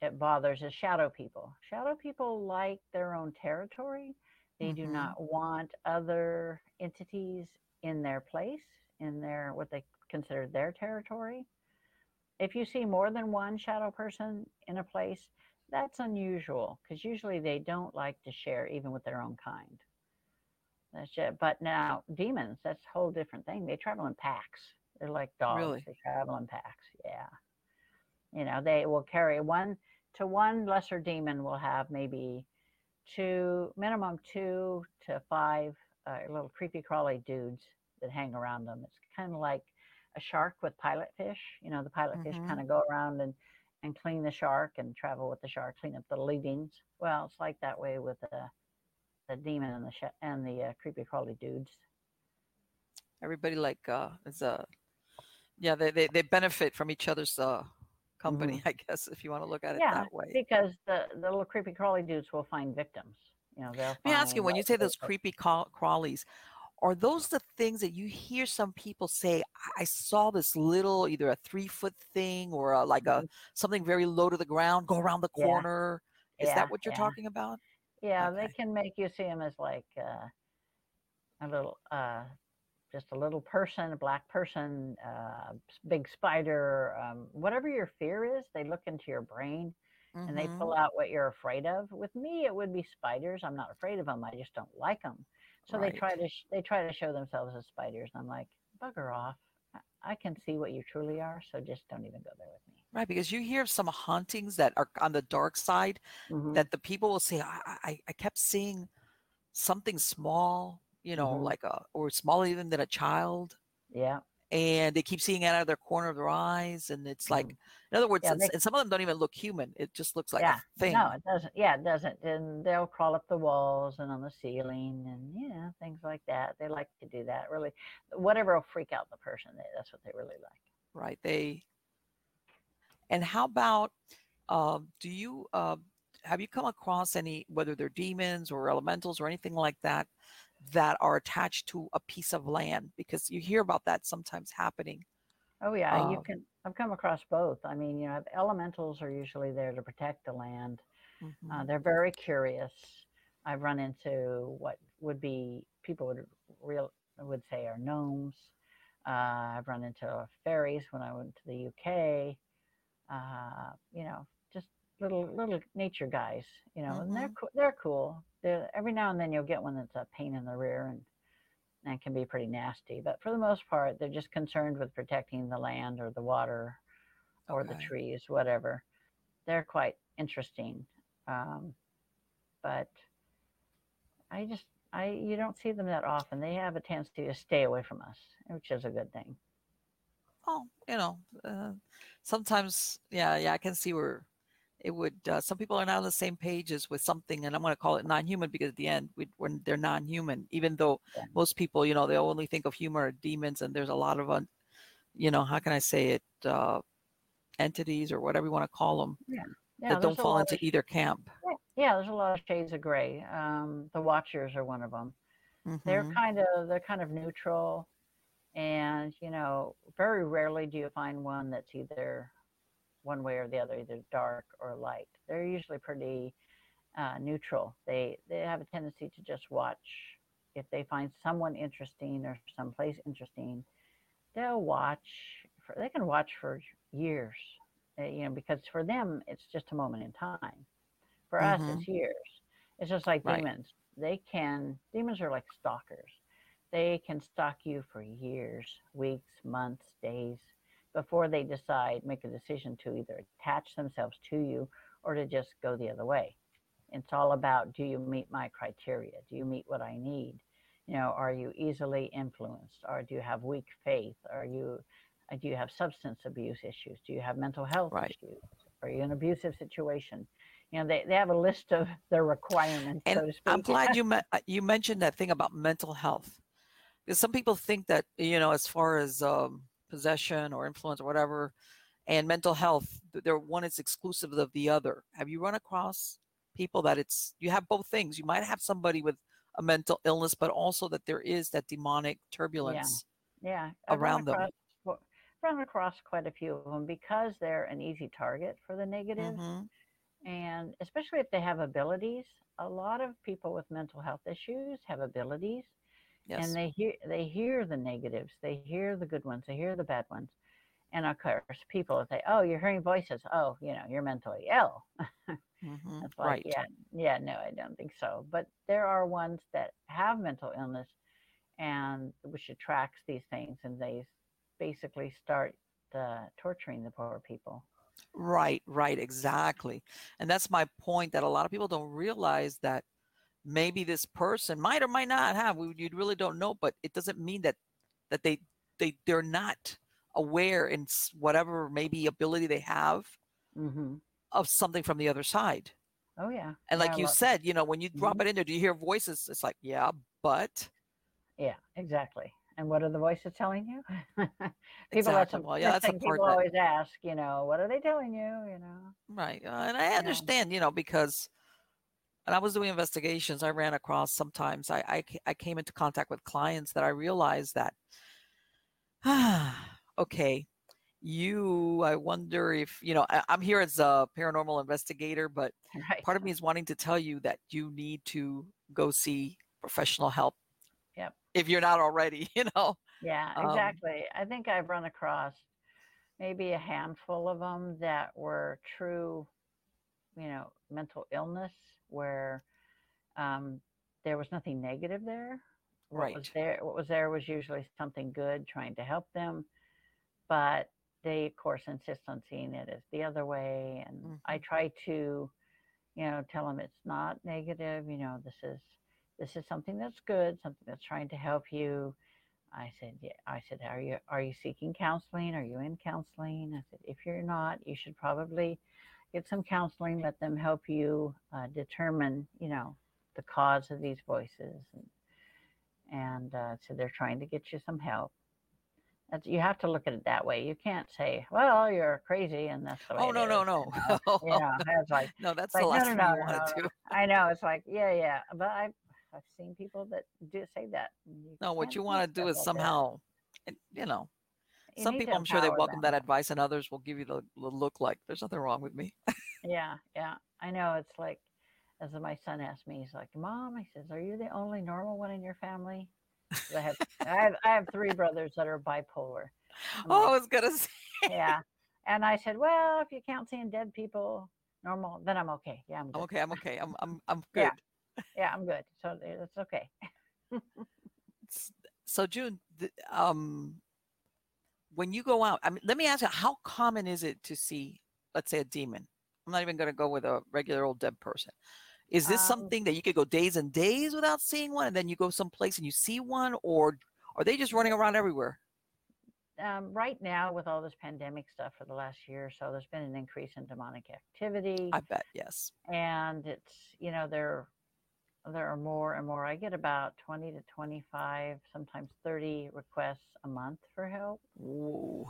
it bothers is shadow people. Shadow people like their own territory. They mm-hmm. do not want other entities in their place, in their what they consider their territory. If you see more than one shadow person in a place, that's unusual, because usually they don't like to share even with their own kind. That's just, but now demons, that's a whole different thing. They travel in packs. They're like dogs. Really? They travel in packs. Yeah. You know, they will carry one to one lesser demon will have maybe two, minimum two to five uh, little creepy crawly dudes that hang around them. It's kind of like a shark with pilot fish. You know, the pilot mm-hmm. fish kind of go around and, and clean the shark and travel with the shark, clean up the leavings. Well, it's like that way with the, the demon and the sh- and the uh, creepy crawly dudes. Everybody like, uh, it's a, yeah, they, they, they benefit from each other's, uh, company, mm-hmm. I guess, if you want to look at it yeah, that way. Yeah, because the, the little creepy crawly dudes will find victims. You know, let me ask you, when you say those creepy craw- crawlies, are those the things that you hear some people say, I, I saw this little, either a three-foot thing or a, like mm-hmm. a something very low to the ground, go around the corner? Yeah. Is yeah, that what you're yeah. talking about? Yeah, okay. They can make you see them as like uh, a little, uh, just a little person, a black person, uh, big spider, um, whatever your fear is, they look into your brain mm-hmm. and they pull out what you're afraid of. With me, it would be spiders. I'm not afraid of them. I just don't like them. So right. they try to, sh- they try to show themselves as spiders. And I'm like, bugger off. I-, I can see what you truly are. So just don't even go there with me. Right. Because you hear of some hauntings that are on the dark side mm-hmm. that the people will say, I, I, I kept seeing something small, you know, mm-hmm. like a, or smaller even than a child. Yeah. And they keep seeing it out of their corner of their eyes. And it's like, in other words, yeah, they, and some of them don't even look human. It just looks like yeah, a thing. No, it doesn't. Yeah, it doesn't. And they'll crawl up the walls and on the ceiling and, you know, things like that. They like to do that. Really, whatever will freak out the person, they, that's what they really like. Right. They, and how about, uh, do you, uh, have you come across any, whether they're demons or elementals or anything like that, that are attached to a piece of land? Because you hear about that sometimes happening. Oh yeah, um, you can. I've come across both. I mean, you know, elementals are usually there to protect the land. Mm-hmm. Uh, they're very curious. I've run into what would be people would real would say are gnomes. Uh, I've run into fairies when I went to the U K. Uh, you know, just little little nature guys. You know, mm-hmm. and they're they're cool. There, every now and then you'll get one that's a pain in the rear and and can be pretty nasty. But for the most part, they're just concerned with protecting the land or the water or okay. the trees, whatever. They're quite interesting. Um, but I just, I you don't see them that often. They have a tendency to stay away from us, which is a good thing. Oh, you know, uh, sometimes, yeah, yeah, I can see where it would, uh, some people are not on the same pages with something, and I'm going to call it non-human, because at the end, we, when they're non-human, even though yeah. most people, you know, they only think of humor or demons, and there's a lot of, un, you know, how can I say it, uh, entities or whatever you want to call them yeah. Yeah, that don't fall into of, either camp. Yeah, yeah, there's a lot of shades of gray. Um, the Watchers are one of them. Mm-hmm. They're kind of they're kind of neutral, and you know, very rarely do you find one that's either one way or the other, either dark or light. They're usually pretty uh, neutral. They they have a tendency to just watch. If they find someone interesting or someplace interesting, they'll watch. For, they can watch for years, uh, you know, because for them it's just a moment in time. For mm-hmm. us, it's years. It's just like right. demons. They can. Demons are like stalkers. They can stalk you for years, weeks, months, days, before they decide, make a decision to either attach themselves to you or to just go the other way. It's all about, do you meet my criteria? Do you meet what I need? You know, are you easily influenced? Or do you have weak faith? Are you, do you have substance abuse issues? Do you have mental health right. issues? Are you in an abusive situation? You know, they, they have a list of their requirements. And so to speak. I'm glad you me- you mentioned that thing about mental health, because some people think that, you know, as far as um, possession or influence or whatever, and mental health, they're one is exclusive of the other. Have you run across people that it's you have both things? You might have somebody with a mental illness, but also that there is that demonic turbulence yeah. Yeah. around across, them. Well, run across quite a few of them because they're an easy target for the negatives. Mm-hmm. And especially if they have abilities, a lot of people with mental health issues have abilities, yes. and they hear they hear the negatives, they hear the good ones, they hear the bad ones, and of course, people say, "Oh, you're hearing voices. Oh, you know, you're mentally ill." Mm-hmm. That's like, right. yeah, yeah, no, I don't think so. But there are ones that have mental illness, and which attracts these things, and they basically start uh, torturing the poor people. Right, right, exactly. And that's my point, that a lot of people don't realize that maybe this person might or might not have, we, you really don't know, but it doesn't mean that that they, they, they're not aware in whatever maybe ability they have mm-hmm. of something from the other side. Oh, yeah. And like yeah, you said, it. you know, when you drop mm-hmm. it in there, do you hear voices? It's like, yeah, but. Yeah, exactly. And what are the voices telling you? people exactly. Well, yeah, that's important. People always ask, you know, what are they telling you? You know. Right, uh, and I understand, yeah. you know, because, and I was doing investigations. I ran across sometimes. I I, I came into contact with clients that I realized that, ah, okay, you. I wonder if you know. I, I'm here as a paranormal investigator, but right. part of me is wanting to tell you that you need to go see professional help. Yep. If you're not already, you know. Yeah, exactly. Um, I think I've run across maybe a handful of them that were true, you know, mental illness where um, there was nothing negative there. What right. was there, what was there was usually something good trying to help them. But they, of course, insist on seeing it as the other way. And mm-hmm. I try to, you know, tell them it's not negative. You know, this is. This is something that's good, something that's trying to help you. I said, yeah. I said, are you are you seeking counseling? Are you in counseling? I said, if you're not, you should probably get some counseling. Let them help you uh, determine, you know, the cause of these voices. And, and uh, so they're trying to get you some help. That's, you have to look at it that way. You can't say, well, you're crazy and that's the way. Oh, no, no, no, no. You know, it's like, no, that's like, the last no, no, thing no, you want to do. I know. It's like, yeah, yeah. But I. I've seen people that do say that. You no, what you want to do is somehow, that. you know, you some people I'm sure they welcome them. that advice, and others will give you the, the look like there's nothing wrong with me. yeah, yeah, I know. It's like, as my son asked me, he's like, "Mom," he says, "Are you the only normal one in your family?" I have, I have, I have three brothers that are bipolar. I'm oh, like, I was gonna say. Yeah, and I said, "Well, if you count seeing dead people normal, then I'm okay. Yeah, I'm good. okay. I'm okay. I'm I'm I'm good." Yeah. Yeah, I'm good. So that's okay. So June, um, when you go out, I mean, let me ask you, how common is it to see, let's say, a demon? I'm not even going to go with a regular old dead person. Is this um, something that you could go days and days without seeing one, and then you go someplace and you see one, or are they just running around everywhere? um, right now with all this pandemic stuff for the last year or so, there's been an increase in demonic activity. I bet, yes. And it's, you know, there there are more and more. I get about twenty to twenty-five, sometimes thirty requests a month for help. Ooh.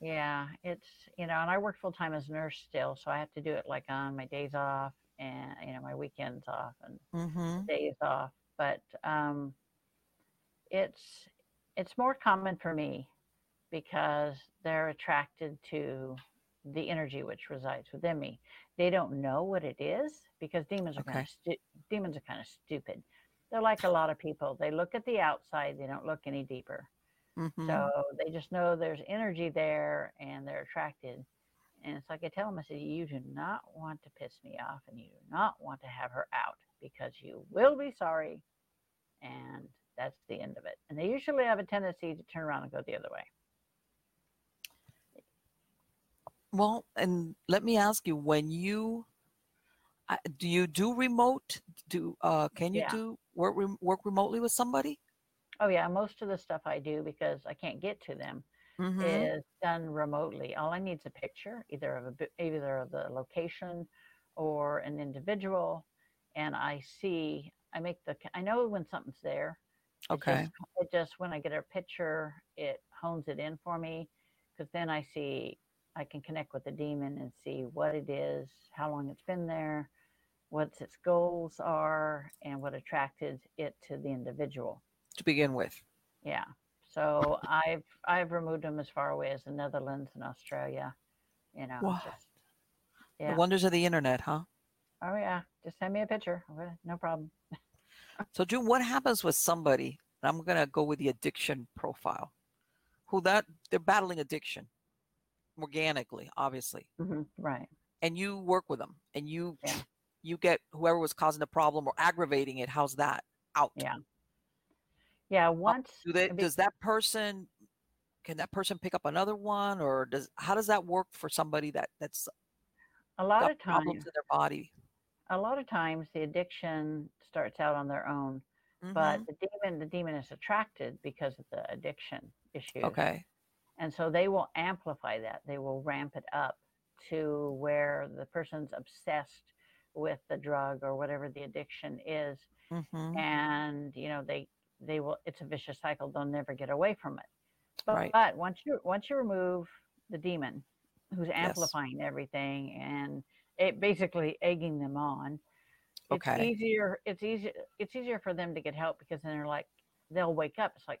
Yeah, it's, you know, and I work full time as a nurse still, so I have to do it like on my days off and, you know, my weekends off and mm-hmm. days off. But um, it's it's more common for me because they're attracted to the energy which resides within me. They don't know what it is because demons are okay. kind of stu- demons are kind of stupid. They're like a lot of people. They look at the outside. They don't look any deeper. Mm-hmm. So they just know there's energy there and they're attracted. And it's like I tell them, I said, you do not want to piss me off and you do not want to have her out because you will be sorry. And that's the end of it. And they usually have a tendency to turn around and go the other way. Well, and let me ask you, when you, do you do remote? Do uh, can you yeah. do work work remotely with somebody? Oh, yeah. Most of the stuff I do because I can't get to them mm-hmm. is done remotely. All I need is a picture, either of a, either of the location or an individual. And I see, I make the, I know when something's there. Okay. It just, it just when I get a picture, it hones it in for me because then I see, I can connect with the demon and see what it is, how long it's been there, what its goals are, and what attracted it to the individual. To begin with. Yeah. So I've I've removed them as far away as the Netherlands and Australia. You know. What? Just, yeah. The wonders of the internet, huh? Oh yeah. Just send me a picture. No problem. So June, what happens with somebody, and I'm gonna go with the addiction profile, who that they're battling addiction organically, obviously. Mm-hmm. Right. And you work with them and you yeah. you get whoever was causing the problem or aggravating it, how's that? Out. Yeah. Yeah. Once do they, does that person, can that person pick up another one, or does how does that work for somebody that that's a lot of times problems in their body? A lot of times the addiction starts out on their own, mm-hmm. but the demon the demon is attracted because of the addiction issue. Okay, and so they will amplify that. They will ramp it up to where the person's obsessed with the drug or whatever the addiction is, mm-hmm. and you know they. They will. It's a vicious cycle. They'll never get away from it. But, right. but once you once you remove the demon, who's amplifying yes. everything and it basically egging them on, it's okay. easier. It's easier. It's easier for them to get help because then they're like, they'll wake up. It's like.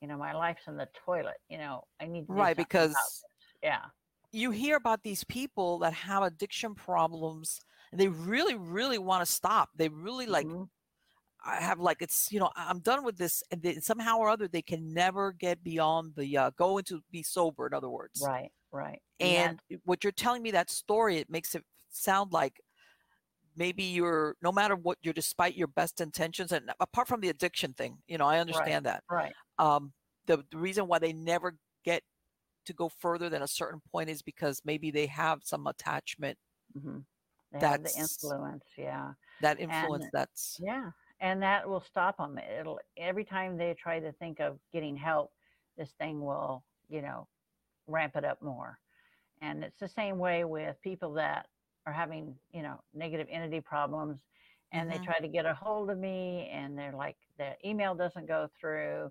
You know, my life's in the toilet. You know, I need to do right, because yeah. You hear about these people that have addiction problems. And they really, really want to stop. They really like, mm-hmm. I have like, it's, you know, I'm done with this. And they, somehow or other, they can never get beyond the, uh, go into be sober, in other words. Right, right. And yeah. what you're telling me, that story, it makes it sound like maybe you're, no matter what, you're despite your best intentions. And apart from the addiction thing, you know, I understand right, that. Right. Um, the, the reason why they never get to go further than a certain point is because maybe they have some attachment mm-hmm. that's the influence. Yeah. That influence. And, that's yeah. And that will stop them. It'll, every time they try to think of getting help, this thing will, you know, ramp it up more. And it's the same way with people that are having, you know, negative entity problems and mm-hmm. they try to get a hold of me and they're like, their email doesn't go through.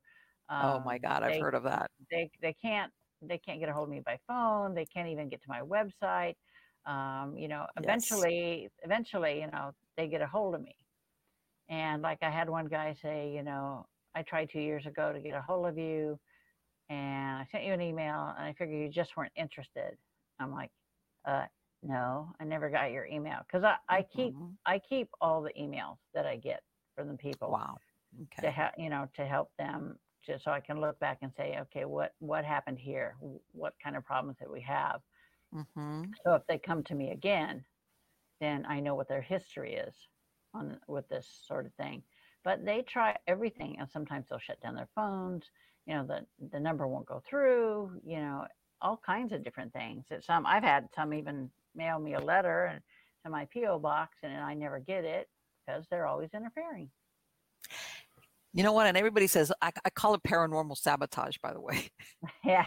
Um, oh my God, I've they, heard of that. They they can't they can't get a hold of me by phone. They can't even get to my website. Um, you know, eventually, yes. eventually, you know, they get a hold of me. And like I had one guy say, you know, I tried two years ago to get a hold of you, and I sent you an email, and I figured you just weren't interested. I'm like, uh, no, I never got your email, because I, I keep mm-hmm. I keep all the emails that I get from the people. Wow. Okay. To help, you know, to help them, to, so I can look back and say, okay, what what happened here? What kind of problems did we have? Mm-hmm. So if they come to me again, then I know what their history is on with this sort of thing. But they try everything, and sometimes they'll shut down their phones. You know, the the number won't go through. You know, all kinds of different things. It's some I've had some even mail me a letter and to my P O box, and I never get it because they're always interfering. You know what? And everybody says I, I call it paranormal sabotage. By the way, yeah,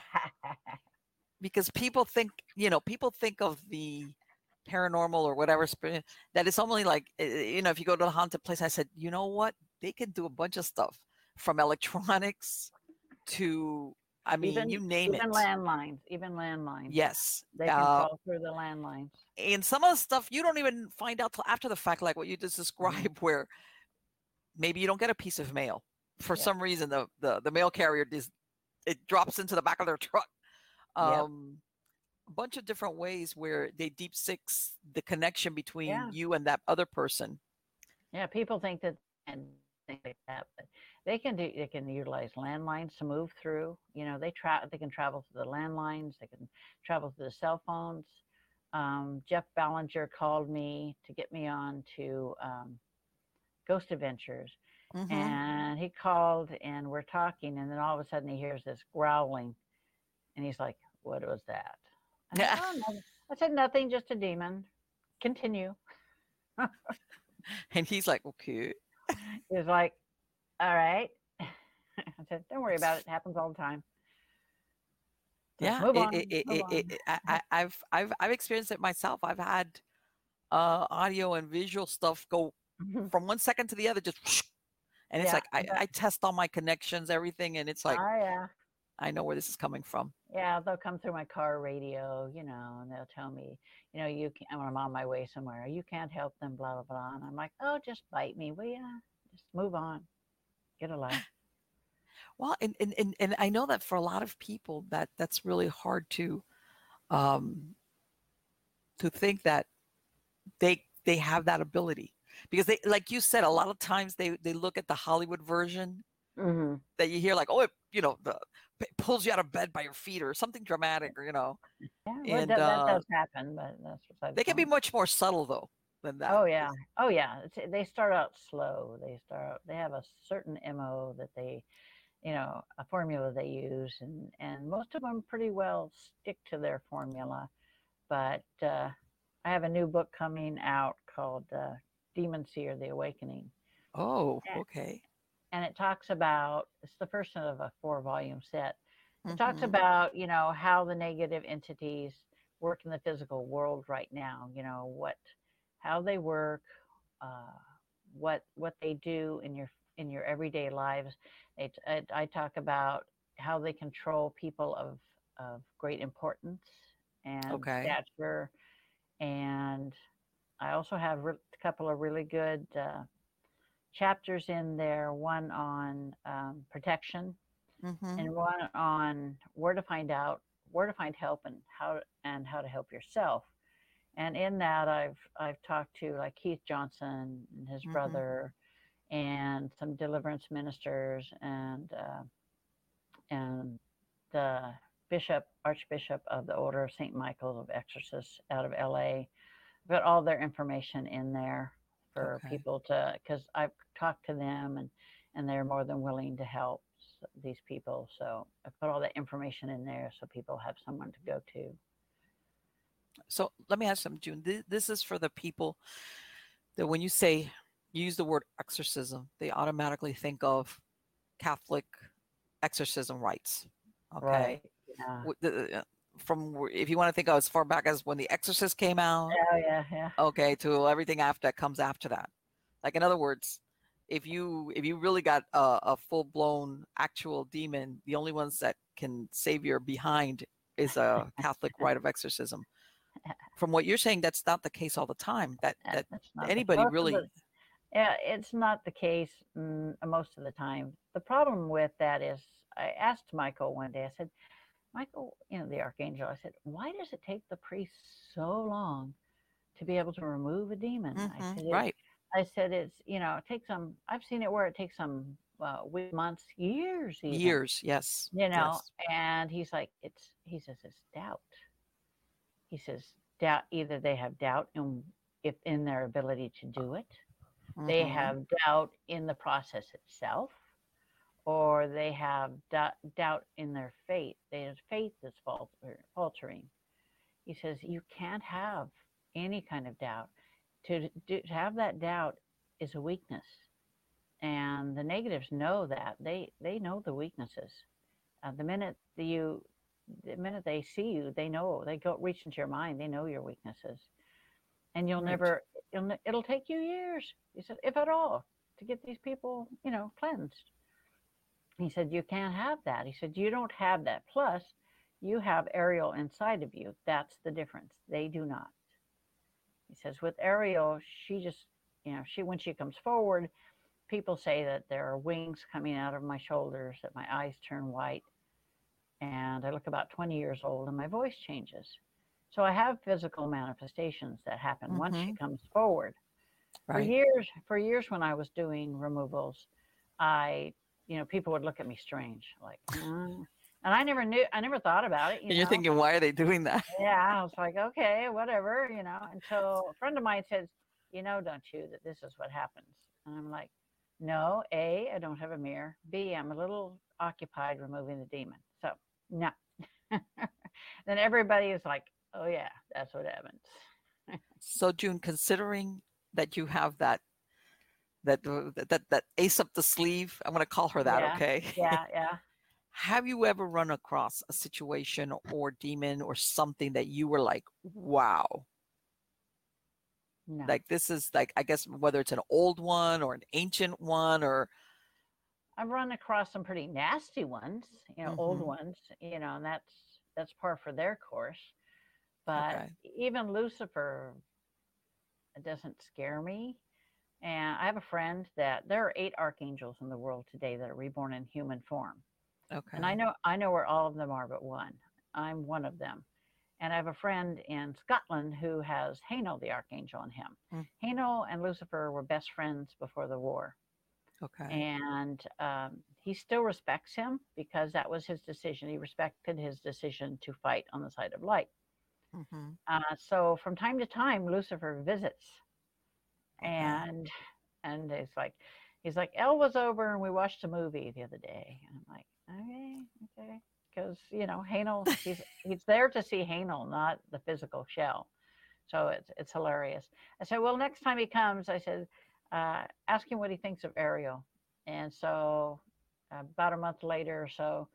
because people think you know people think of the paranormal or whatever that it's only like, you know, if you go to a haunted place. I said, you know what, they can do a bunch of stuff, from electronics to I mean even, you name even it landlines even landlines yes they can uh, fall through the landlines, and some of the stuff you don't even find out till after the fact, like what you just described, where maybe you don't get a piece of mail for yeah. some reason, the, the the mail carrier is it drops into the back of their truck. um yeah. A bunch of different ways where they deep six the connection between yeah. you and that other person. Yeah, people think that and things like that, but they can do. They can utilize landlines to move through. You know, they tra- They can travel to the landlines. They can travel to the cell phones. Um, Jeff Ballinger called me to get me on to um, Ghost Adventures, mm-hmm. and he called and we're talking, and then all of a sudden he hears this growling, and he's like, "What was that?" Yeah. Oh, I said nothing, just a demon. Continue. And he's like, okay. He's like, all right. I said, don't worry about it. It happens all the time. Yeah, move on, it, it, move it, it, it, I, I, I've I've I've experienced it myself. I've had uh, audio and visual stuff go from one second to the other, just, and it's yeah, like I, but, I test all my connections, everything, and it's like, oh yeah. I know where this is coming from. Yeah, they'll come through my car radio, you know, and they'll tell me, you know, you can't, when I'm on my way somewhere, you can't help them, blah, blah, blah. And I'm like, oh, just bite me, will you? Just move on. Get a life. Well, and, and, and, and I know that for a lot of people, that that's really hard to um, to think that they they have that ability. Because they, like you said, a lot of times they, they look at the Hollywood version mm-hmm. that you hear like, oh, it, you know, the It pulls you out of bed by your feet or something dramatic, or, you know. Yeah, well, and, that, uh, that does happen, but that's what they can be much more subtle though than that. Oh yeah, oh yeah. It's, they start out slow. They start out, they have a certain M O that they, you know, a formula they use, and and most of them pretty well stick to their formula. But uh, I have a new book coming out called uh, Demon Seer: The Awakening. Oh, and, okay. And it talks about, it's the first of a four volume set. It mm-hmm. talks about, you know, how the negative entities work in the physical world right now, you know, what, how they work, uh, what, what they do in your, in your everyday lives. It, it, I talk about how they control people of, of great importance and okay. stature. And I also have re- a couple of really good, uh, chapters in there, one on um, protection mm-hmm. and one on where to find out, where to find help and how, and how to help yourself. And in that I've, I've talked to like Keith Johnson and his mm-hmm. brother and some deliverance ministers and, uh, and the bishop, Archbishop of the Order of Saint Michael of Exorcists out of L A. I've got all their information in there for okay. people to, because I've talked to them and, and they're more than willing to help these people. So I put all that information in there so people have someone to go to. So let me ask them, June, th- this is for the people that when you say, you use the word exorcism, they automatically think of Catholic exorcism rites. Okay. Right. Yeah. With the, from if you want to think of as far back as when The Exorcist came out, oh, yeah, yeah. okay, to everything after that comes after that. Like in other words, if you if you really got a, a full-blown actual demon, the only ones that can save your behind is a Catholic rite of exorcism. From what you're saying, that's not the case all the time. That that anybody really. Yeah, it's not the case mm, most of the time. The problem with that is, I asked Michael one day, I said, Michael, you know, the archangel, I said, why does it take the priest so long to be able to remove a demon? Mm-hmm, I said, right. I said, it's, you know, it takes them, I've seen it where it takes them uh, weeks, months, years. Even, years, yes. You know, yes. And he's like, it's, he says, it's doubt. He says, doubt, either they have doubt in, if, in their ability to do it. They mm-hmm. have doubt in the process itself, or they have do- doubt in their faith. Their faith is falter- faltering. He says you can't have any kind of doubt. To, do, to have that doubt is a weakness, and the negatives know that. They they know the weaknesses. Uh, the minute the, you, the minute they see you, they know. They go reach into your mind. They know your weaknesses, and you'll right. never. It'll, it'll take you years, he said, if at all, to get these people, you know, cleansed. He said, you can't have that. He said, you don't have that. Plus, you have Ariel inside of you. That's the difference. They do not. He says, with Ariel, she just, you know, she when she comes forward, people say that there are wings coming out of my shoulders, that my eyes turn white, and I look about twenty years old, and my voice changes. So I have physical manifestations that happen mm-hmm. once she comes forward. Right. For years, for years when I was doing removals, I, you know, people would look at me strange, like, mm. and I never knew, I never thought about it. You and know? You're thinking, why are they doing that? Yeah, I was like, okay, whatever, you know. Until a friend of mine says, you know, don't you, that this is what happens. And I'm like, no, A, I don't have a mirror. B, I'm a little occupied removing the demon. So, no. Then everybody is like, oh, yeah, that's what happens. So, June, considering that you have that that that that ace up the sleeve, I'm going to call her that, yeah, okay? Yeah, yeah. Have you ever run across a situation or demon or something that you were like, wow? No. Like, this is like, I guess, whether it's an old one or an ancient one or... I've run across some pretty nasty ones, you know, mm-hmm. old ones, you know, and that's that's par for their course. But okay. even Lucifer doesn't scare me. And I have a friend that there are eight archangels in the world today that are reborn in human form. Okay. And I know I know where all of them are but one. I'm one of them. And I have a friend in Scotland who has Haino, the archangel, on him. Mm. Haino and Lucifer were best friends before the war. Okay. And um, he still respects him because that was his decision. He respected his decision to fight on the side of light. Mm-hmm. Uh, so from time to time, Lucifer visits, and and it's like, he's like, Elle was over and we watched a movie the other day, and I'm like, okay, okay, because you know, Haino, he's he's there to see Haino, not the physical shell. So it's it's hilarious. I said, well, next time he comes, I said, uh, ask him what he thinks of Ariel. And so uh, about a month later or so.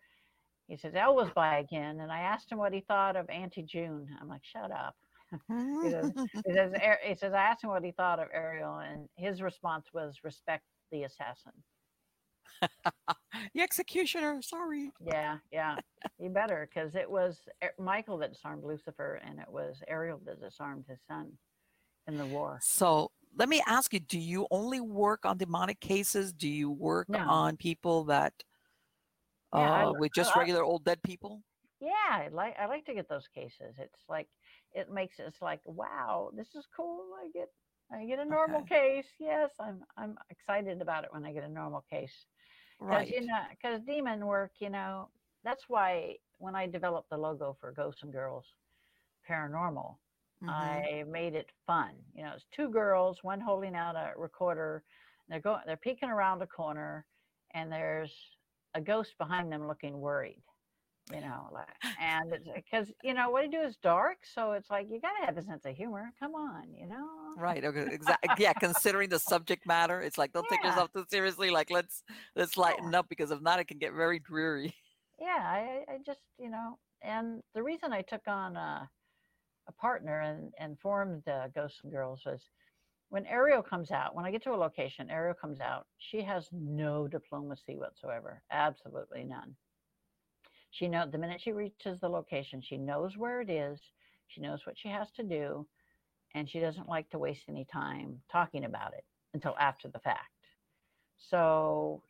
He says, Elle was by again. And I asked him what he thought of Auntie June. I'm like, shut up. he, says, he, says, he says, I asked him what he thought of Ariel. And his response was, respect the assassin. The executioner. Sorry. Yeah, yeah. You better, because it was Michael that disarmed Lucifer, and it was Ariel that disarmed his son in the war. So let me ask you, do you only work on demonic cases? Do you work no. on people that... Oh, yeah, uh, with just I, regular old dead people? Yeah, I like I like to get those cases. It's like it makes it's like, wow, this is cool. I get I get a normal okay. case. Yes, I'm I'm excited about it when I get a normal case. Right. Because you know, because demon work, you know, that's why when I developed the logo for Ghost and Girls Paranormal, mm-hmm. I made it fun. You know, it's two girls, one holding out a recorder. And they're going, they're peeking around a corner, and there's a ghost behind them looking worried, you know, like, and it's because, you know, what you do is dark. So it's like, you got to have a sense of humor. Come on, you know? Right. Okay. Exactly. Yeah. Considering the subject matter, it's like, don't yeah. take yourself too seriously. Like, let's, let's lighten yeah. up, because if not, it can get very dreary. Yeah. I, I just, you know, and the reason I took on a, a partner and, and formed uh, Ghosts and Girls was When Ariel comes out, when I get to a location, Ariel comes out, she has no diplomacy whatsoever. Absolutely none. She knows the minute she reaches the location, she knows where it is. She knows what she has to do. And she doesn't like to waste any time talking about it until after the fact. So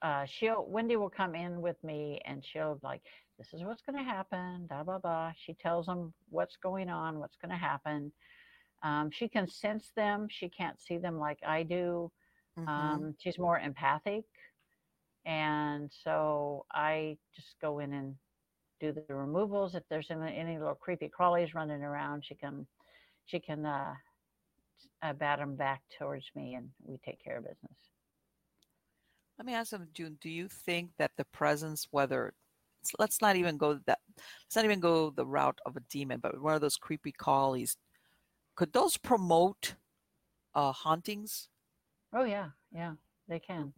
uh, she'll, Wendy will come in with me and she'll like, this is what's going to happen, blah, blah, blah. She tells them what's going on, what's going to happen. Um, she can sense them. She can't see them like I do. Mm-hmm. Um, she's more empathic. And so I just go in and do the removals. If there's any, any little creepy crawlies running around, she can she can uh, uh, bat them back towards me and we take care of business. Let me ask you, June, do you think that the presence, whether let's not even go that let's not even go the route of a demon, but one of those creepy crawlies, could those promote uh, hauntings? Oh, yeah. Yeah, they can.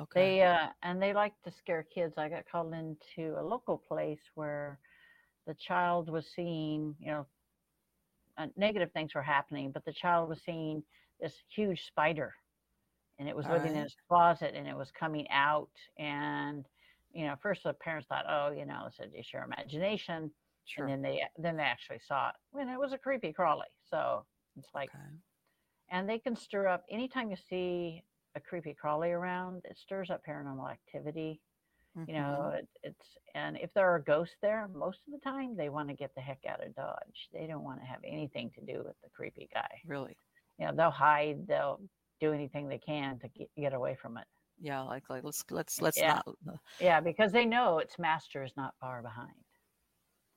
Okay. They, uh, and they like to scare kids. I got called into a local place where the child was seeing, you know, uh, negative things were happening, but the child was seeing this huge spider and it was All living right. in his closet and it was coming out. And, you know, first the parents thought, oh, you know, it's a it's your imagination. Sure. And then they then they actually saw it. And it was a creepy crawly. So it's like, okay. And they can stir up, anytime you see a creepy crawly around, it stirs up paranormal activity. Mm-hmm. You know, it, it's, and if there are ghosts there, most of the time they want to get the heck out of Dodge. They don't want to have anything to do with the creepy guy. Really? You know, they'll hide, they'll do anything they can to get, get away from it. Yeah, like, like let's, let's, let's yeah. not. Yeah, because they know its master is not far behind.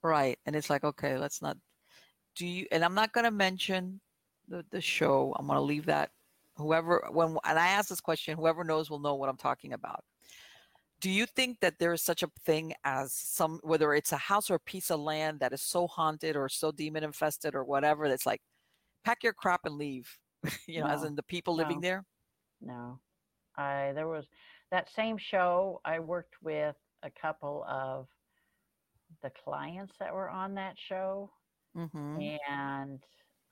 Right. And it's like, okay, let's not do you, and I'm not going to mention the, the show. I'm going to leave that whoever, when, and I ask this question, whoever knows will know what I'm talking about. Do you think that there is such a thing as some, whether it's a house or a piece of land that is so haunted or so demon infested or whatever, that's like, pack your crap and leave, you know, no, as in the people no, living there? No, I, there was that same show. I worked with a couple of the clients that were on that show, mm-hmm. and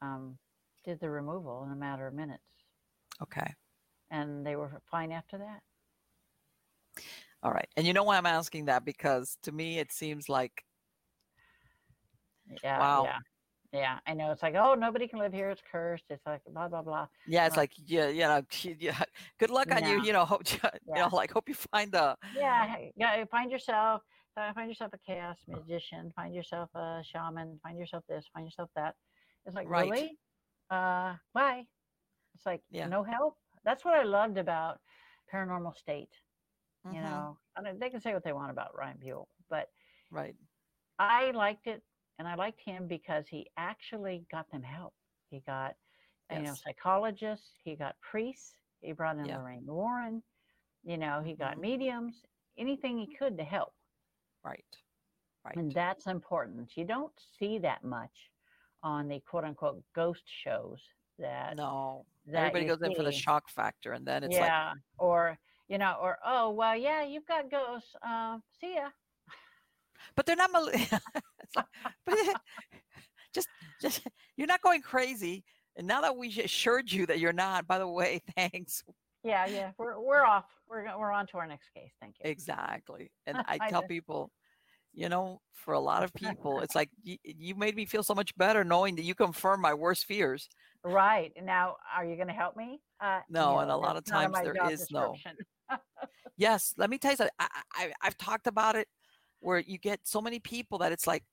um, did the removal in a matter of minutes. Okay. And they were fine after that. All right. And you know why I'm asking that? Because to me, it seems like, yeah, wow. Yeah. Yeah, I know. It's like, oh, nobody can live here. It's cursed. It's like blah blah blah. Yeah, it's like, like yeah, you know, yeah. Good luck on no. you. You know, hope you, yeah. you know, like hope you find a yeah, yeah. Find yourself, find yourself a chaos magician. Find yourself a shaman. Find yourself this. Find yourself that. It's like right. really, uh, why? It's like yeah. no help. That's what I loved about Paranormal State. Mm-hmm. You know, I mean, they can say what they want about Ryan Buell, but right, I liked it. And I liked him because he actually got them help. He got, yes. you know, psychologists. He got priests. He brought in yeah. Lorraine Warren. You know, he got mm-hmm. mediums. Anything he could to help. Right, right. And that's important. You don't see that much on the quote-unquote ghost shows. That no, that everybody goes see. in for the shock factor, and then it's yeah, like, or you know, or oh well, yeah, you've got ghosts. Um, see ya. But they're not mal- like, but just just you're not going crazy, and now that we assured you that you're not, by the way, thanks. Yeah, yeah, we're we're off. We're we're on to our next case. Thank you. Exactly. And I, I tell do. people, you know, for a lot of people, it's like you, you made me feel so much better knowing that you confirmed my worst fears. Right. Now, are you going to help me? Uh, no, no, and a lot of times there is no. Yes, let me tell you something. I, I I've talked about it, where you get so many people that it's like,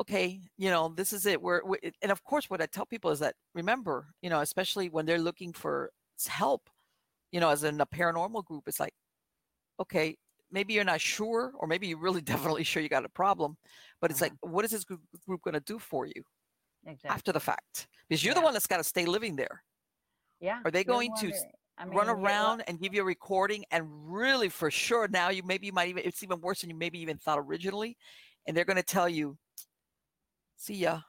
okay, you know, this is it. We're, we're, and of course, what I tell people is that, remember, you know, especially when they're looking for help, you know, as in a paranormal group, it's like, okay, maybe you're not sure, or maybe you're really definitely sure you got a problem, but it's uh-huh. like, what is this group, group going to do for you exactly. after the fact? Because you're yeah. the one that's got to stay living there. Yeah. Are they going to... I mean, run around and give you a recording, and really for sure now you maybe you might even it's even worse than you maybe even thought originally, and they're going to tell you, see ya.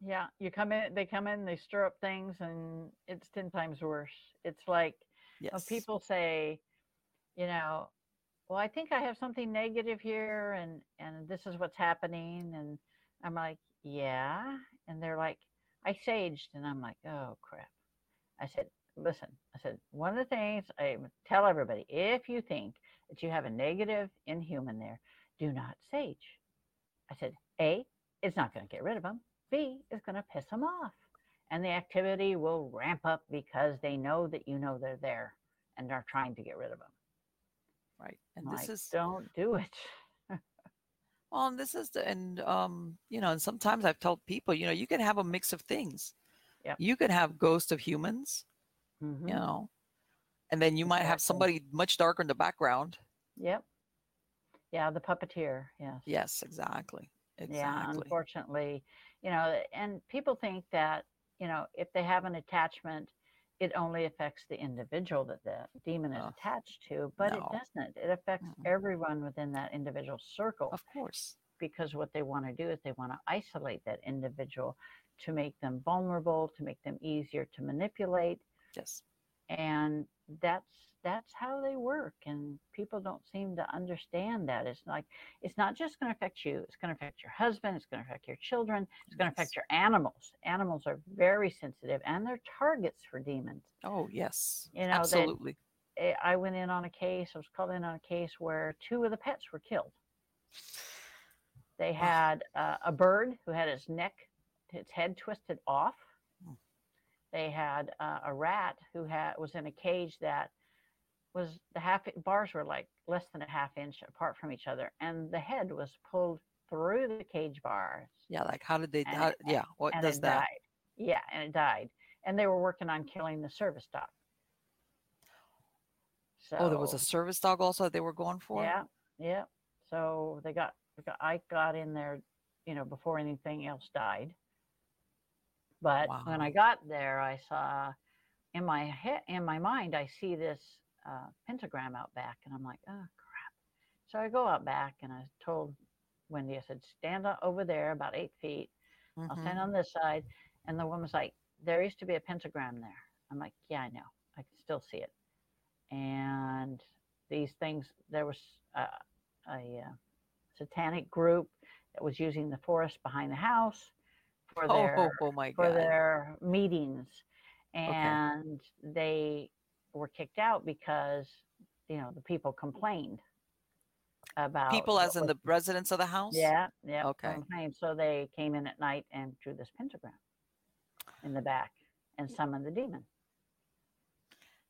Yeah, you come in, they come in, they stir up things, and it's ten times worse. It's like yes. when people say, you know, well, I think I have something negative here, and and this is what's happening, and I'm like, yeah, and they're like, I saged, and I'm like, oh, crap. I said, listen, I said, one of the things I tell everybody, if you think that you have a negative inhuman there, do not sage. I said, A, it's not going to get rid of them. B, it's going to piss them off. And the activity will ramp up because they know that you know they're there and are trying to get rid of them. Right. And I'm this like, is don't do it. Well, and this is the, and, um, you know, and sometimes I've told people, you know, you can have a mix of things. Yep. You could have ghosts of humans, mm-hmm. you know, and then you might have somebody much darker in the background. Yep. Yeah. The puppeteer. Yes. Yes, exactly. Exactly. Yeah. Unfortunately, you know, and people think that, you know, if they have an attachment, it only affects the individual that the demon is uh, attached to, but no. it doesn't. It affects no. everyone within that individual circle. Of course. Because what they want to do is they want to isolate that individual to make them vulnerable, to make them easier to manipulate. Yes. And that's that's how they work. And people don't seem to understand that. It's like, it's not just going to affect you. It's going to affect your husband. It's going to affect your children. It's going to yes. affect your animals. Animals are very sensitive, and they're targets for demons. Oh, yes. You know, absolutely. They, I went in on a case. I was called in on a case where two of the pets were killed. They had uh, a bird who had his neck, its head twisted off. They had uh, a rat who had was in a cage that was the half bars were like less than a half inch apart from each other, and the head was pulled through the cage bars. Yeah, like how did they? And, how, yeah, what does that? Died. Yeah, and it died. And they were working on killing the service dog. So, oh, there was a service dog also they were going for. Yeah, yeah. So they got, I got in there, you know, before anything else died. But wow. when I got there, I saw in my head, in my mind, I see this uh, pentagram out back, and I'm like, oh, crap. So I go out back, and I told Wendy, I said, stand over there about eight feet. Mm-hmm. I'll stand on this side. And the woman's like, there used to be a pentagram there. I'm like, yeah, I know. I can still see it. And these things, there was uh, a uh, satanic group that was using the forest behind the house. For their, oh, oh, oh my for God. their meetings, and okay. they were kicked out because, you know, the people complained about people as in was, the residents of the house. Yeah, yeah. Okay. Complained. So they came in at night and drew this pentagram in the back and summoned the demon.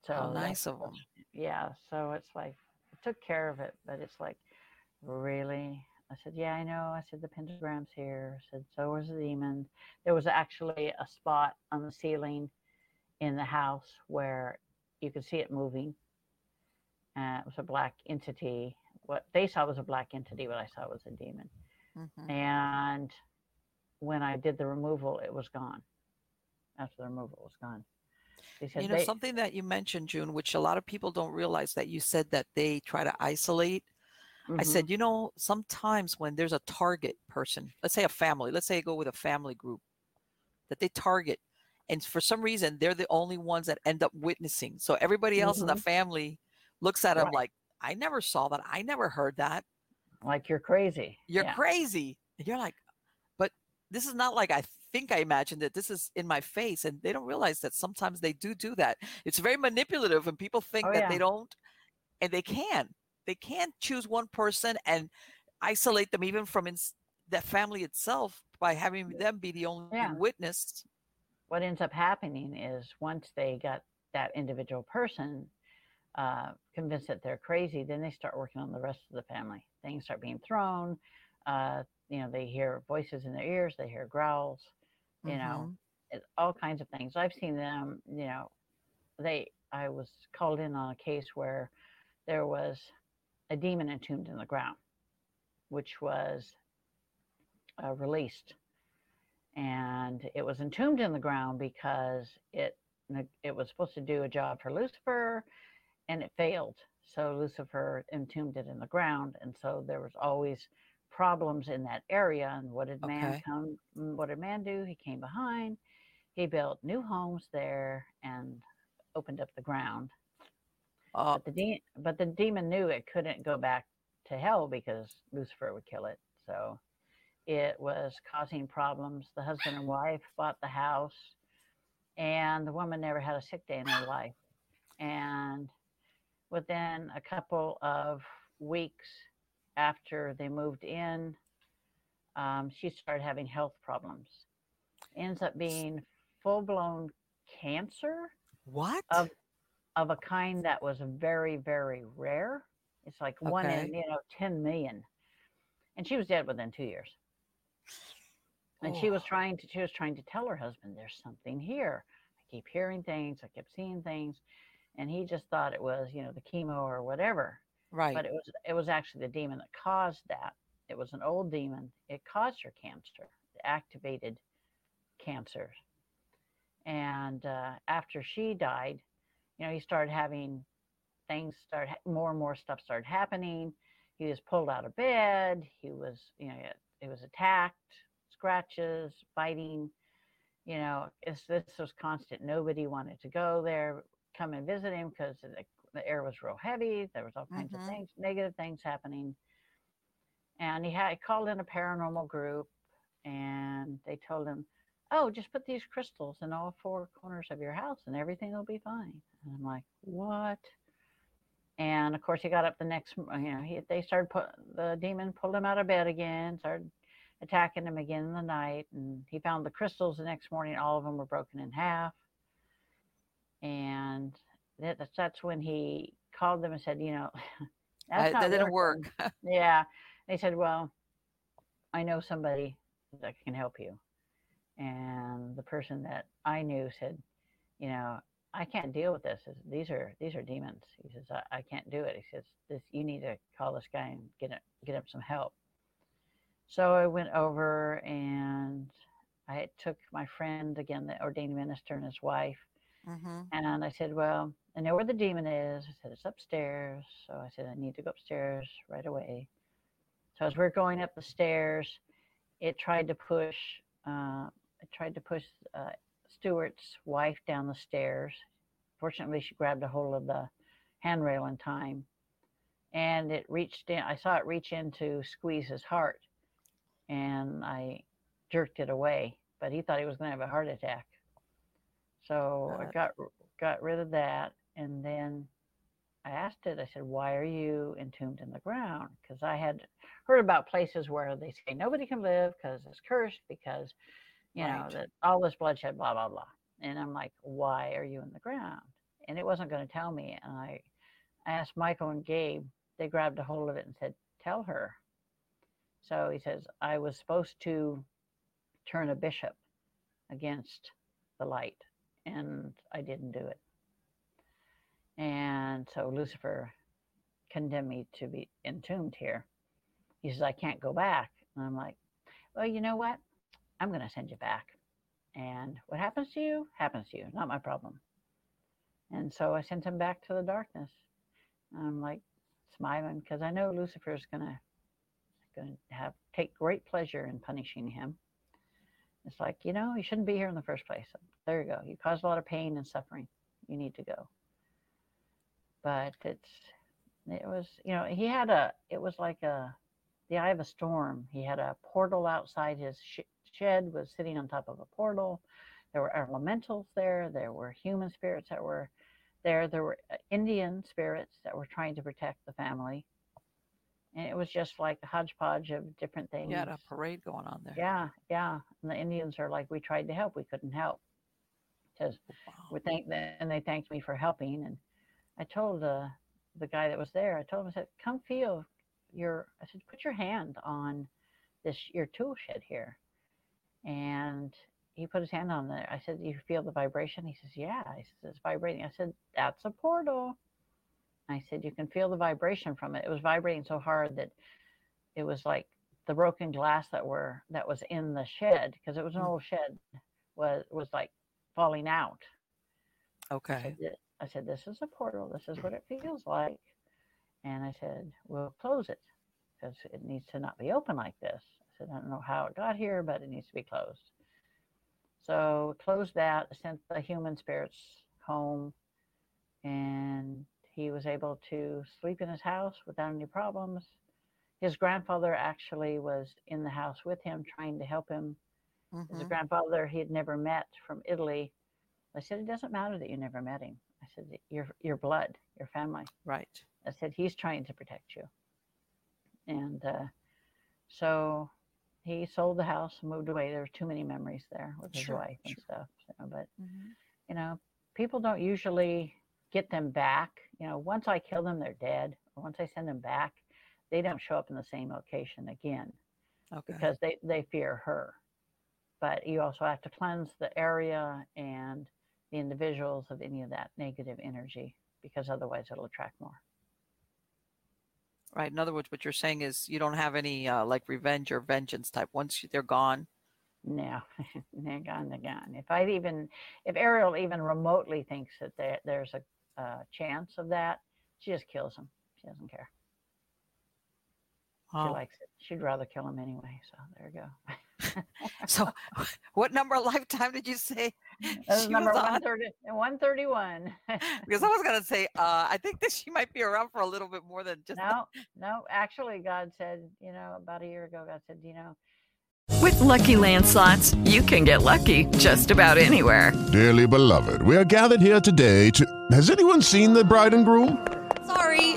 So How nice of them. Yeah. So it's like it took care of it, but it's like really. I said, yeah, I know. I said, the pentagram's here. I said, so was the demon. There was actually a spot on the ceiling in the house where you could see it moving. Uh, it was a black entity. What they saw was a black entity. What I saw was a demon. Mm-hmm. And when I did the removal, it was gone. After the removal, it was gone. They said you know, they, something that you mentioned, June, which a lot of people don't realize that you said that they try to isolate. Mm-hmm. I said, you know, sometimes when there's a target person, let's say a family, let's say I go with a family group that they target. And for some reason, they're the only ones that end up witnessing. So everybody else mm-hmm. in the family looks at right. them like, I never saw that. I never heard that. Like you're crazy. You're yeah. crazy. And you're like, but this is not like I think I imagined it. This is in my face. And they don't realize that sometimes they do do that. It's very manipulative and people think oh, that yeah. they don't and they can. They can't choose one person and isolate them even from in, the family itself by having them be the only yeah. witness. What ends up happening is once they got that individual person uh, convinced that they're crazy, then they start working on the rest of the family. Things start being thrown. Uh, you know, they hear voices in their ears. They hear growls, you mm-hmm. know, it, all kinds of things. I've seen them, you know, they, I was called in on a case where there was a demon entombed in the ground, which was uh, released, and it was entombed in the ground because it it was supposed to do a job for Lucifer, and it failed. So Lucifer entombed it in the ground, and so there was always problems in that area. And what did man okay. come? What did man do? He came behind. He built new homes there and opened up the ground. Uh, but, the de- but the demon knew it couldn't go back to hell because Lucifer would kill it. So It was causing problems. The husband and wife bought the house, and the woman never had a sick day in her life. And within a couple of weeks after they moved in, um, she started having health problems. Ends up being full-blown cancer. What? Of, of a kind that was very, very rare. It's like okay. one in, you know, ten million. And she was dead within two years. And oh. she was trying to, she was trying to tell her husband, there's something here. I keep hearing things. I kept seeing things. And he just thought it was, you know, the chemo or whatever. Right. But it was, it was actually the demon that caused that. It was an old demon. It caused her cancer. It activated cancer. And uh, after she died, you know, he started having things start, more and more stuff started happening. He was pulled out of bed. He was, you know, he was attacked, scratches, biting. You know, it's, this was constant. Nobody wanted to go there, come and visit him because the, the air was real heavy. There was all kinds mm-hmm. of things, negative things happening. And he had he called in a paranormal group, and they told him, oh, just put these crystals in all four corners of your house and everything will be fine. And I'm like, what? And of course, he got up the next, you know, he, they started, put, the demon pulled him out of bed again, started attacking him again in the night. And he found the crystals the next morning. All of them were broken in half. And that, that's when he called them and said, you know, that's I, that didn't working. work. Yeah. They said, well, I know somebody that can help you. And the person that I knew said, you know, I can't deal with this. These are these are demons. He says, I, I can't do it. He says, this, you need to call this guy and get him, get him some help. So I went over and I took my friend, again, the ordained minister and his wife. Mm-hmm. And I said, well, I know where the demon is. I said, it's upstairs. So I said, I need to go upstairs right away. So as we're going up the stairs, it tried to push, uh, it tried to push, uh, Stuart's wife down the stairs. Fortunately, she grabbed a hold of the handrail in time, and it reached in. I saw it reach in to squeeze his heart, and I jerked it away. But he thought he was going to have a heart attack, so uh, I got got rid of that. And then I asked it. I said, "Why are you entombed in the ground?" Because I had heard about places where they say nobody can live because it's cursed because. You know, right. that all this bloodshed, blah, blah, blah. And I'm like, why are you in the ground? And it wasn't going to tell me. And I, I asked Michael and Gabe, they grabbed a hold of it and said, tell her. So he says, I was supposed to turn a bishop against the light, and I didn't do it. And so Lucifer condemned me to be entombed here. He says, I can't go back. And I'm like, well, you know what? I'm going to send you back. And what happens to you, happens to you. Not my problem. And so I sent him back to the darkness. And I'm like smiling because I know Lucifer's going to going to have take great pleasure in punishing him. It's like, you know, you shouldn't be here in the first place. There you go. You caused a lot of pain and suffering. You need to go. But it's, it was, you know, he had a, it was like a, the eye of a storm. He had a portal outside his ship. Shed was sitting on top of a portal. There were elementals there. There were human spirits that were there. There were Indian spirits that were trying to protect the family. And it was just like a hodgepodge of different things. You had a parade going on there. Yeah, yeah. And the Indians are like, we tried to help. We couldn't help. Because wow. we thank them, and they thanked me for helping. And I told uh, the guy that was there, I told him, I said, come feel your, I said, put your hand on this, your tool shed here. And he put his hand on there. I said, you feel the vibration? He says, yeah. He says, it's vibrating. I said, that's a portal. I said, you can feel the vibration from it. It was vibrating so hard that it was like the broken glass that were that was in the shed, because it was an old shed, was was like falling out. Okay. I said, I said, this is a portal. This is what it feels like. And I said, we'll close it because it needs to not be open like this. I don't know how it got here, but it needs to be closed. So closed that, sent the human spirits home, and he was able to sleep in his house without any problems. His grandfather actually was in the house with him, trying to help him. Mm-hmm. His grandfather he had never met from Italy. I said, it doesn't matter that you never met him. I said, your your blood, your family. Right. I said, he's trying to protect you. And uh, so he sold the house and moved away. There were too many memories there with his sure, wife and sure. stuff. So, but, mm-hmm. you know, people don't usually get them back. You know, once I kill them, they're dead. Once I send them back, they don't show up in the same location again okay. because they, they fear her. But you also have to cleanse the area and the individuals of any of that negative energy, because otherwise it'll attract more. Right. In other words, what you're saying is you don't have any uh, like revenge or vengeance type. Once they're gone. No, they're gone, they're gone. If I even, if Ariel even remotely thinks that there, there's a uh, chance of that, she just kills him. She doesn't care. Oh. She likes it. She'd rather kill him anyway. So there you go. So what number of lifetime did you say? That she number was one thirty, one thirty-one. Because I was going to say, uh, I think that she might be around for a little bit more than just. No, that. no. Actually, God said, you know, about a year ago, God said, you know. With Lucky Land Slots, you can get lucky just about anywhere. Dearly beloved, we are gathered here today to. Has anyone seen the bride and groom? Sorry,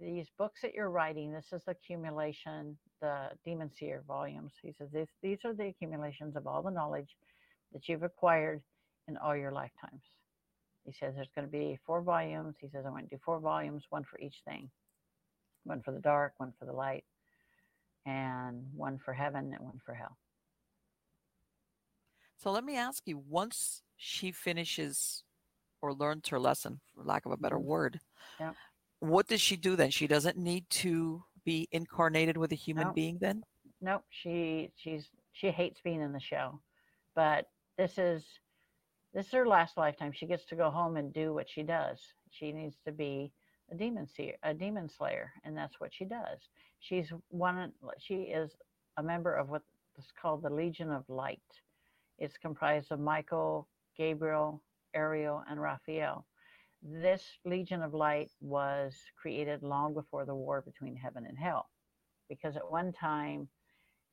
These books that you're writing, this is the accumulation, the Demon Seer volumes. He says, these, these are the accumulations of all the knowledge that you've acquired in all your lifetimes. He says, there's going to be four volumes. He says, I want to do four volumes, one for each thing. One for the dark, one for the light, and one for heaven and one for hell. So let me ask you, once she finishes or learns her lesson, for lack of a better word, yeah. what does she do then? She doesn't need to be incarnated with a human nope. being then? Nope. She she's she hates being in the show. But this is this is her last lifetime. She gets to go home and do what she does. She needs to be a demon seer, a demon slayer, and that's what she does. She's one she is a member of what is called the Legion of Light. It's comprised of Michael, Gabriel, Ariel, and Raphael. This Legion of Light was created long before the war between heaven and hell, because at one time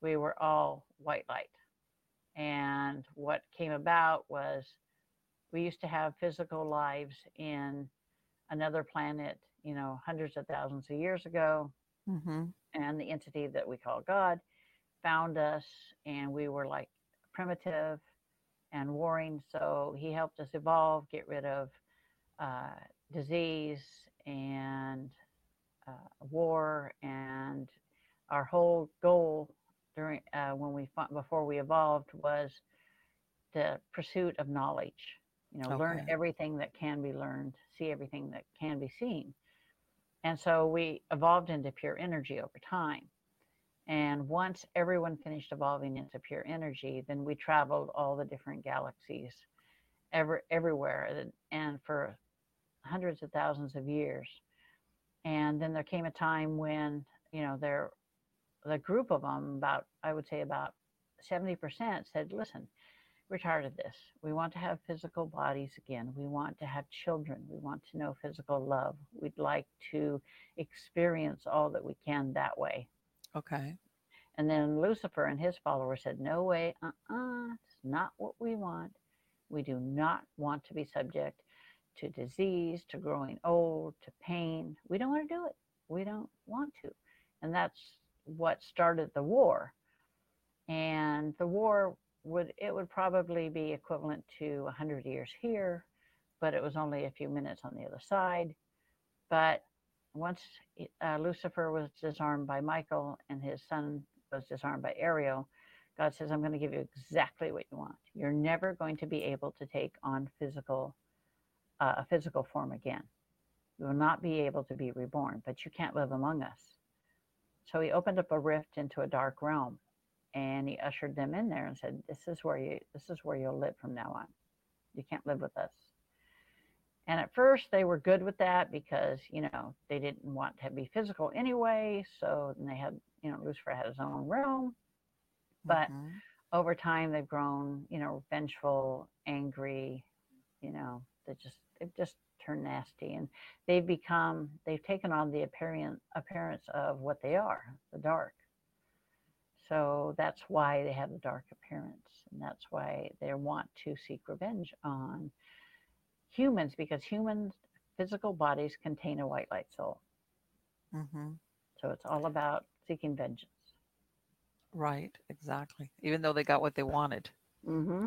we were all white light. And what came about was we used to have physical lives in another planet, you know, hundreds of thousands of years ago. Mm-hmm. And the entity that we call God found us, and we were like primitive and warring. So he helped us evolve, get rid of Uh, disease and uh, war, and our whole goal during uh, when we fought, before we evolved, was the pursuit of knowledge. You know, okay. learn everything that can be learned, see everything that can be seen, and so we evolved into pure energy over time. And once everyone finished evolving into pure energy, then we traveled all the different galaxies, ever everywhere, and for hundreds of thousands of years. And then there came a time when, you know, there, the group of them, about, I would say about seventy percent said, listen, we're tired of this. We want to have physical bodies again. We want to have children. We want to know physical love. We'd like to experience all that we can that way. Okay. And then Lucifer and his followers said, no way, uh-uh, it's not what we want. We do not want to be subject to disease, to growing old, to pain. We don't want to do it. We don't want to. And that's what started the war. And the war would, it would probably be equivalent to one hundred years here, but it was only a few minutes on the other side. But once uh, Lucifer was disarmed by Michael and his son was disarmed by Ariel, God says, I'm going to give you exactly what you want. You're never going to be able to take on physical, uh, a physical form again. You will not be able to be reborn, but you can't live among us. So he opened up a rift into a dark realm, and he ushered them in there and said, this is where you, this is where you'll live from now on. You can't live with us. And at first they were good with that because, you know, they didn't want to be physical anyway. So then they had, you know, Lucifer had his own realm. But mm-hmm. over time they've grown, you know, vengeful, angry, you know, they just, they've just turned nasty, and they've become, they've taken on the apparent appearance of what they are, the dark. So that's why they have the dark appearance. And that's why they want to seek revenge on humans, because humans' physical bodies contain a white light soul. Mm-hmm. So it's all about seeking vengeance. Right, exactly. Even though they got what they wanted. Mm-hmm.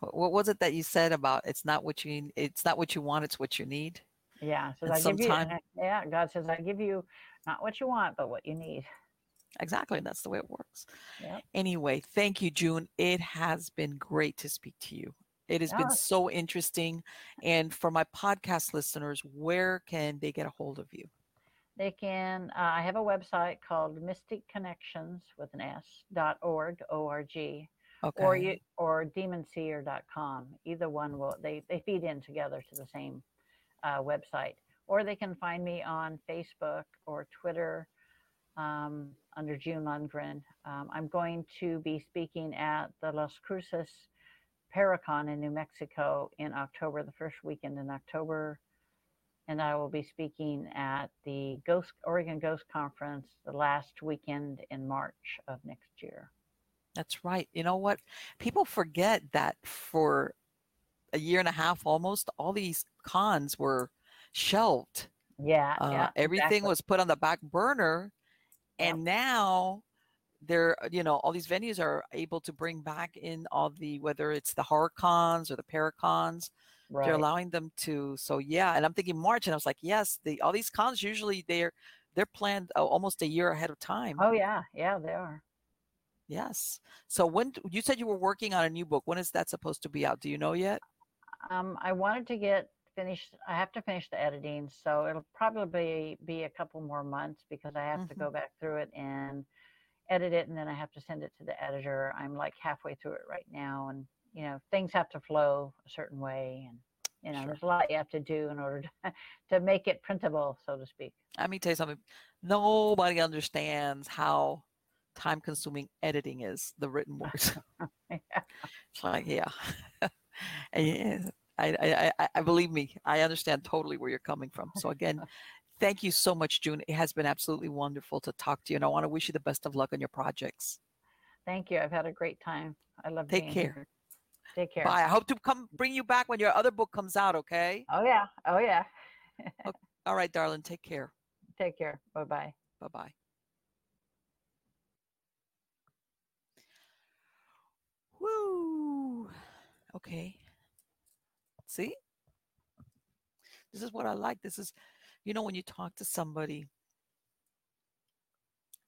What was it that you said about it's not what you it's not what you want, it's what you need? Yeah. So I give you, I, yeah, God says, I give you not what you want, but what you need. Exactly. That's the way it works. Yep. Anyway, thank you, June. It has been great to speak to you. It has yeah. been so interesting. And for my podcast listeners, where can they get a hold of you? They can, uh, I have a website called Mystic Connections with an S dot org, O R G, okay. or, you, or Demon Seer dot com. Either one will, they, they feed in together to the same uh, website. Or they can find me on Facebook or Twitter um, under June Lundgren. Um, I'm going to be speaking at the Las Cruces Paracon in New Mexico in October, the first weekend in October. And I will be speaking at the Ghost Oregon Ghost Conference the last weekend in March of next year. That's right. You know what? People forget that for a year and a half almost, all these cons were shelved. Yeah. Uh, yeah everything exactly. was put on the back burner. And yep. now they're, you know, all these venues are able to bring back in all the, whether it's the horror cons or the paracons. Right. They're allowing them to, so yeah. And I'm thinking March, and I was like, yes, the all these cons usually they're they're planned uh, almost a year ahead of time. Oh yeah, yeah, they are. Yes. So when you said you were working on a new book, when is that supposed to be out? Do you know yet? Um, I wanted to get finished. I have to finish the editing, so it'll probably be a couple more months because I have mm-hmm. to go back through it and edit it, and then I have to send it to the editor. I'm like halfway through it right now, and. You know, things have to flow a certain way, and you know, sure. there's a lot you have to do in order to, to make it printable, so to speak. Let me tell you something. Nobody understands how time-consuming editing is. The written words. yeah. It's like, yeah. and I, I, I believe me. I understand totally where you're coming from. So again. Thank you so much, June. It has been absolutely wonderful to talk to you, and I want to wish you the best of luck on your projects. Thank you. I've had a great time. I love being here. Take care. Take care. Bye. I hope to come bring you back when your other book comes out, okay? Oh, yeah. Oh, yeah. okay. All right, darling. Take care. Take care. Bye-bye. Bye-bye. Woo. Okay. See? This is what I like. This is, you know, when you talk to somebody,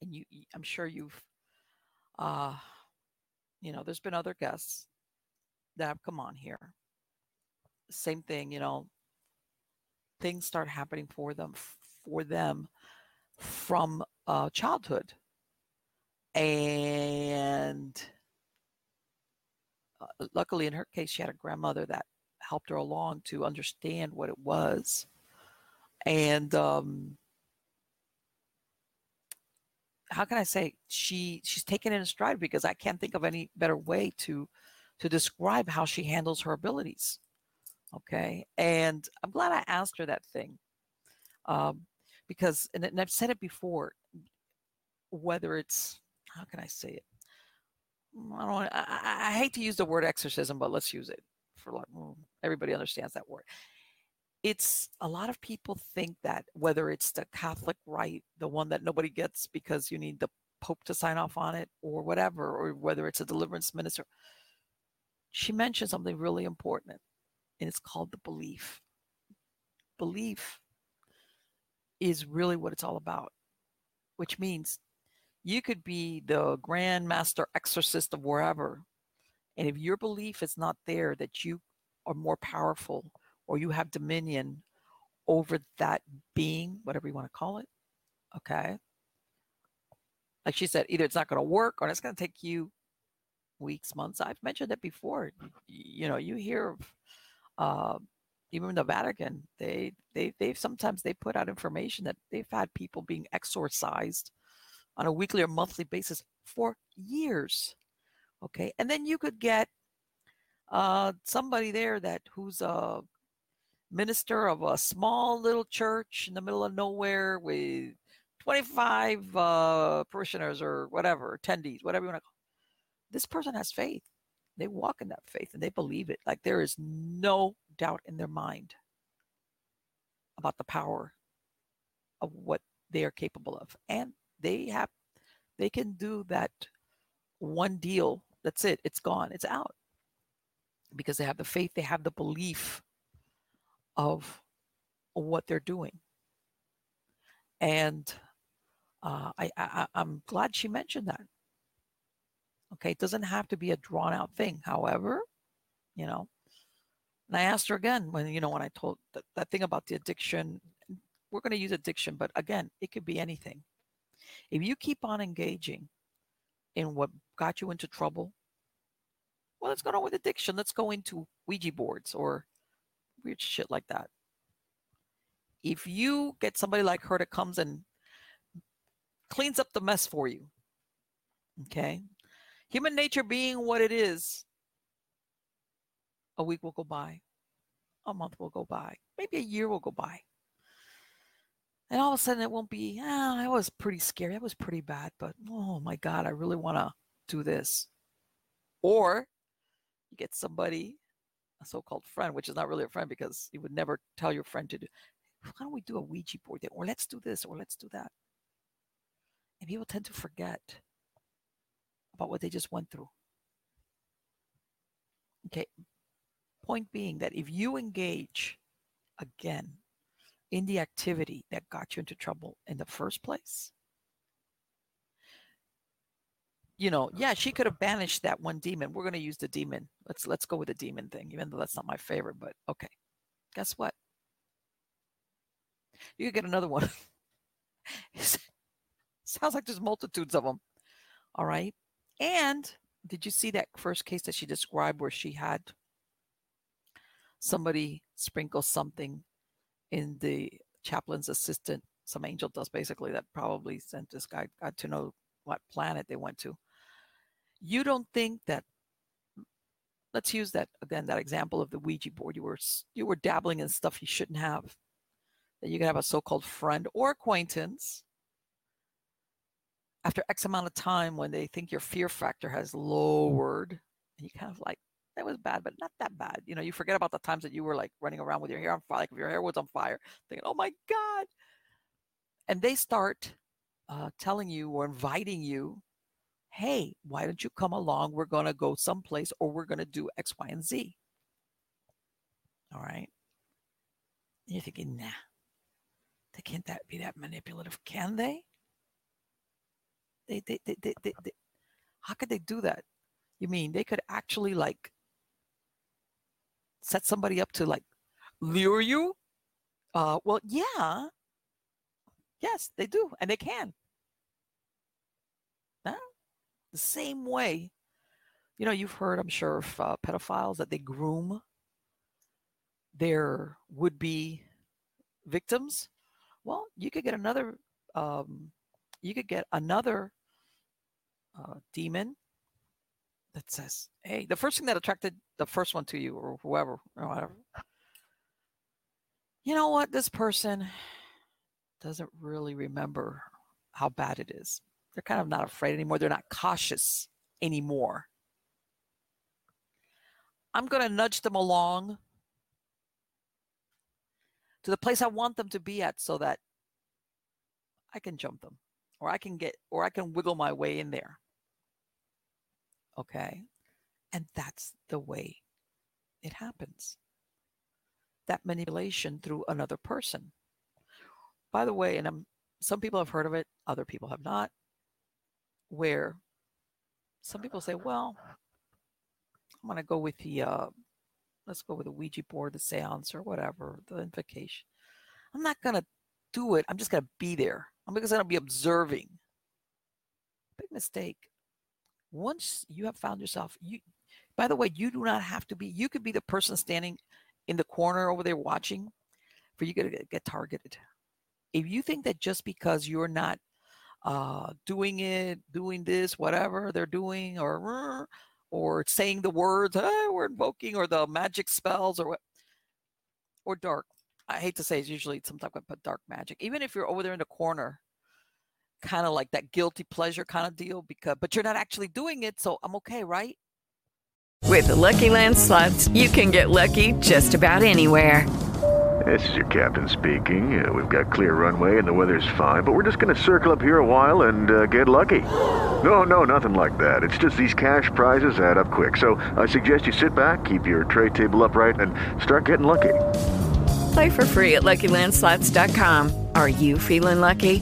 and you, I'm sure you've, uh, you know, there's been other guests that have come on here, same thing, you know, things start happening for them for them from uh childhood, and uh, luckily in her case she had a grandmother that helped her along to understand what it was, and um how can I say, she she's taken it in stride, because I can't think of any better way to to describe how she handles her abilities, okay? And I'm glad I asked her that thing, um, because, and, and I've said it before, whether it's, how can I say it? I don't. I, I hate to use the word exorcism, but let's use it for like, everybody understands that word. It's, a lot of people think that whether it's the Catholic rite, the one that nobody gets because you need the Pope to sign off on it or whatever, or whether it's a deliverance minister, she mentioned something really important. and it's called the belief. Belief is really what it's all about, which means you could be the grand master exorcist of wherever, and if your belief is not there that you are more powerful or you have dominion over that being, whatever you want to call it, okay? Like she said, either it's not going to work or it's going to take you weeks, months. I've mentioned it before. You know, you hear of uh, even the Vatican, they, they, they've sometimes they put out information that they've had people being exorcised on a weekly or monthly basis for years, okay? And then you could get uh, somebody there that who's a minister of a small little church in the middle of nowhere with twenty-five uh, parishioners or whatever, attendees, whatever you want to call it. This person has faith. They walk in that faith and they believe it. Like there is no doubt in their mind about the power of what they are capable of. And they have, they can do that one deal. That's it. It's gone. It's out. Because they have the faith. They have the belief of what they're doing. And uh, I, I, I'm glad she mentioned that. Okay, it doesn't have to be a drawn out thing. However, you know, and I asked her again when, you know, when I told that, that thing about the addiction, we're going to use addiction, but again, it could be anything. If you keep on engaging in what got you into trouble, well, let's go on with addiction. Let's go into Ouija boards or weird shit like that. If you get somebody like her that comes and cleans up the mess for you, okay? Human nature being what it is, a week will go by, a month will go by, maybe a year will go by. And all of a sudden it won't be, ah, that was pretty scary, that was pretty bad, but oh my God, I really want to do this. Or you get somebody, a so-called friend, which is not really a friend because you would never tell your friend to do, why don't we do a Ouija board then? Or let's do this, or let's do that. And people tend to forget about what they just went through. Okay, point being that if you engage again in the activity that got you into trouble in the first place, you know, yeah, she could have banished that one demon. We're going to use the demon. Let's let's go with the demon thing, even though that's not my favorite, but okay. Guess what? You could get another one. Sounds like there's multitudes of them. All right. And did you see that first case that she described where she had somebody sprinkle something in the chaplain's assistant, some angel dust basically, that probably sent this guy, got to know what planet they went to. You don't think that, let's use that again, that example of the Ouija board. You were, you were dabbling in stuff you shouldn't have, that you can have a so-called friend or acquaintance after X amount of time when they think your fear factor has lowered and you kind of like, that was bad, but not that bad. You know, you forget about the times that you were like running around with your hair on fire, like if your hair was on fire, thinking, oh my God. And they start uh, telling you or inviting you, hey, why don't you come along? We're going to go someplace or we're going to do X, Y, and Z. All right. And you're thinking, nah, they can't that be that manipulative. Can they? They, they, they, they, they, they, how could they do that? You mean they could actually like set somebody up to like lure you? Uh, well, yeah. Yes, they do. And they can. Huh? The same way, you know, you've heard, I'm sure, of uh, pedophiles that they groom their would-be victims. Well, you could get another, um, you could get another Uh, demon that says, hey, the first thing that attracted the first one to you or whoever or whatever, you know what, this person doesn't really remember how bad it is. They're kind of not afraid anymore. They're not cautious anymore. I'm going to nudge them along to the place I want them to be at so that I can jump them or I can get, or I can wiggle my way in there. Okay. And that's the way it happens. that manipulation through another person. By the way, and I'm, some people have heard of it, other people have not, where some people say, well, I'm going to go with the, uh, let's go with the Ouija board, the seance or whatever, the invocation. I'm not going to do it. I'm just going to be there. I'm just going to be observing. Big mistake. Once you have found yourself, you, by the way, you do not have to be, you could be the person standing in the corner over there watching for you to get, get targeted. If you think that just because you're not uh, doing it, doing this, whatever they're doing, or or saying the words, hey, we're invoking, or the magic spells, or what, or dark. I hate to say it's usually some type of dark magic. Even if you're over there in the corner, kind of like that guilty pleasure kind of deal, because but you're not actually doing it, so I'm okay, right? With the Lucky Land Slots, you can get lucky just about anywhere. This is your captain speaking. Uh, we've got clear runway and the weather's fine, but we're just going to circle up here a while and uh, get lucky. No, no, nothing like that. It's just these cash prizes add up quick. So I suggest you sit back, keep your tray table upright, and start getting lucky. Play for free at Lucky Land Slots dot com. Are you feeling lucky?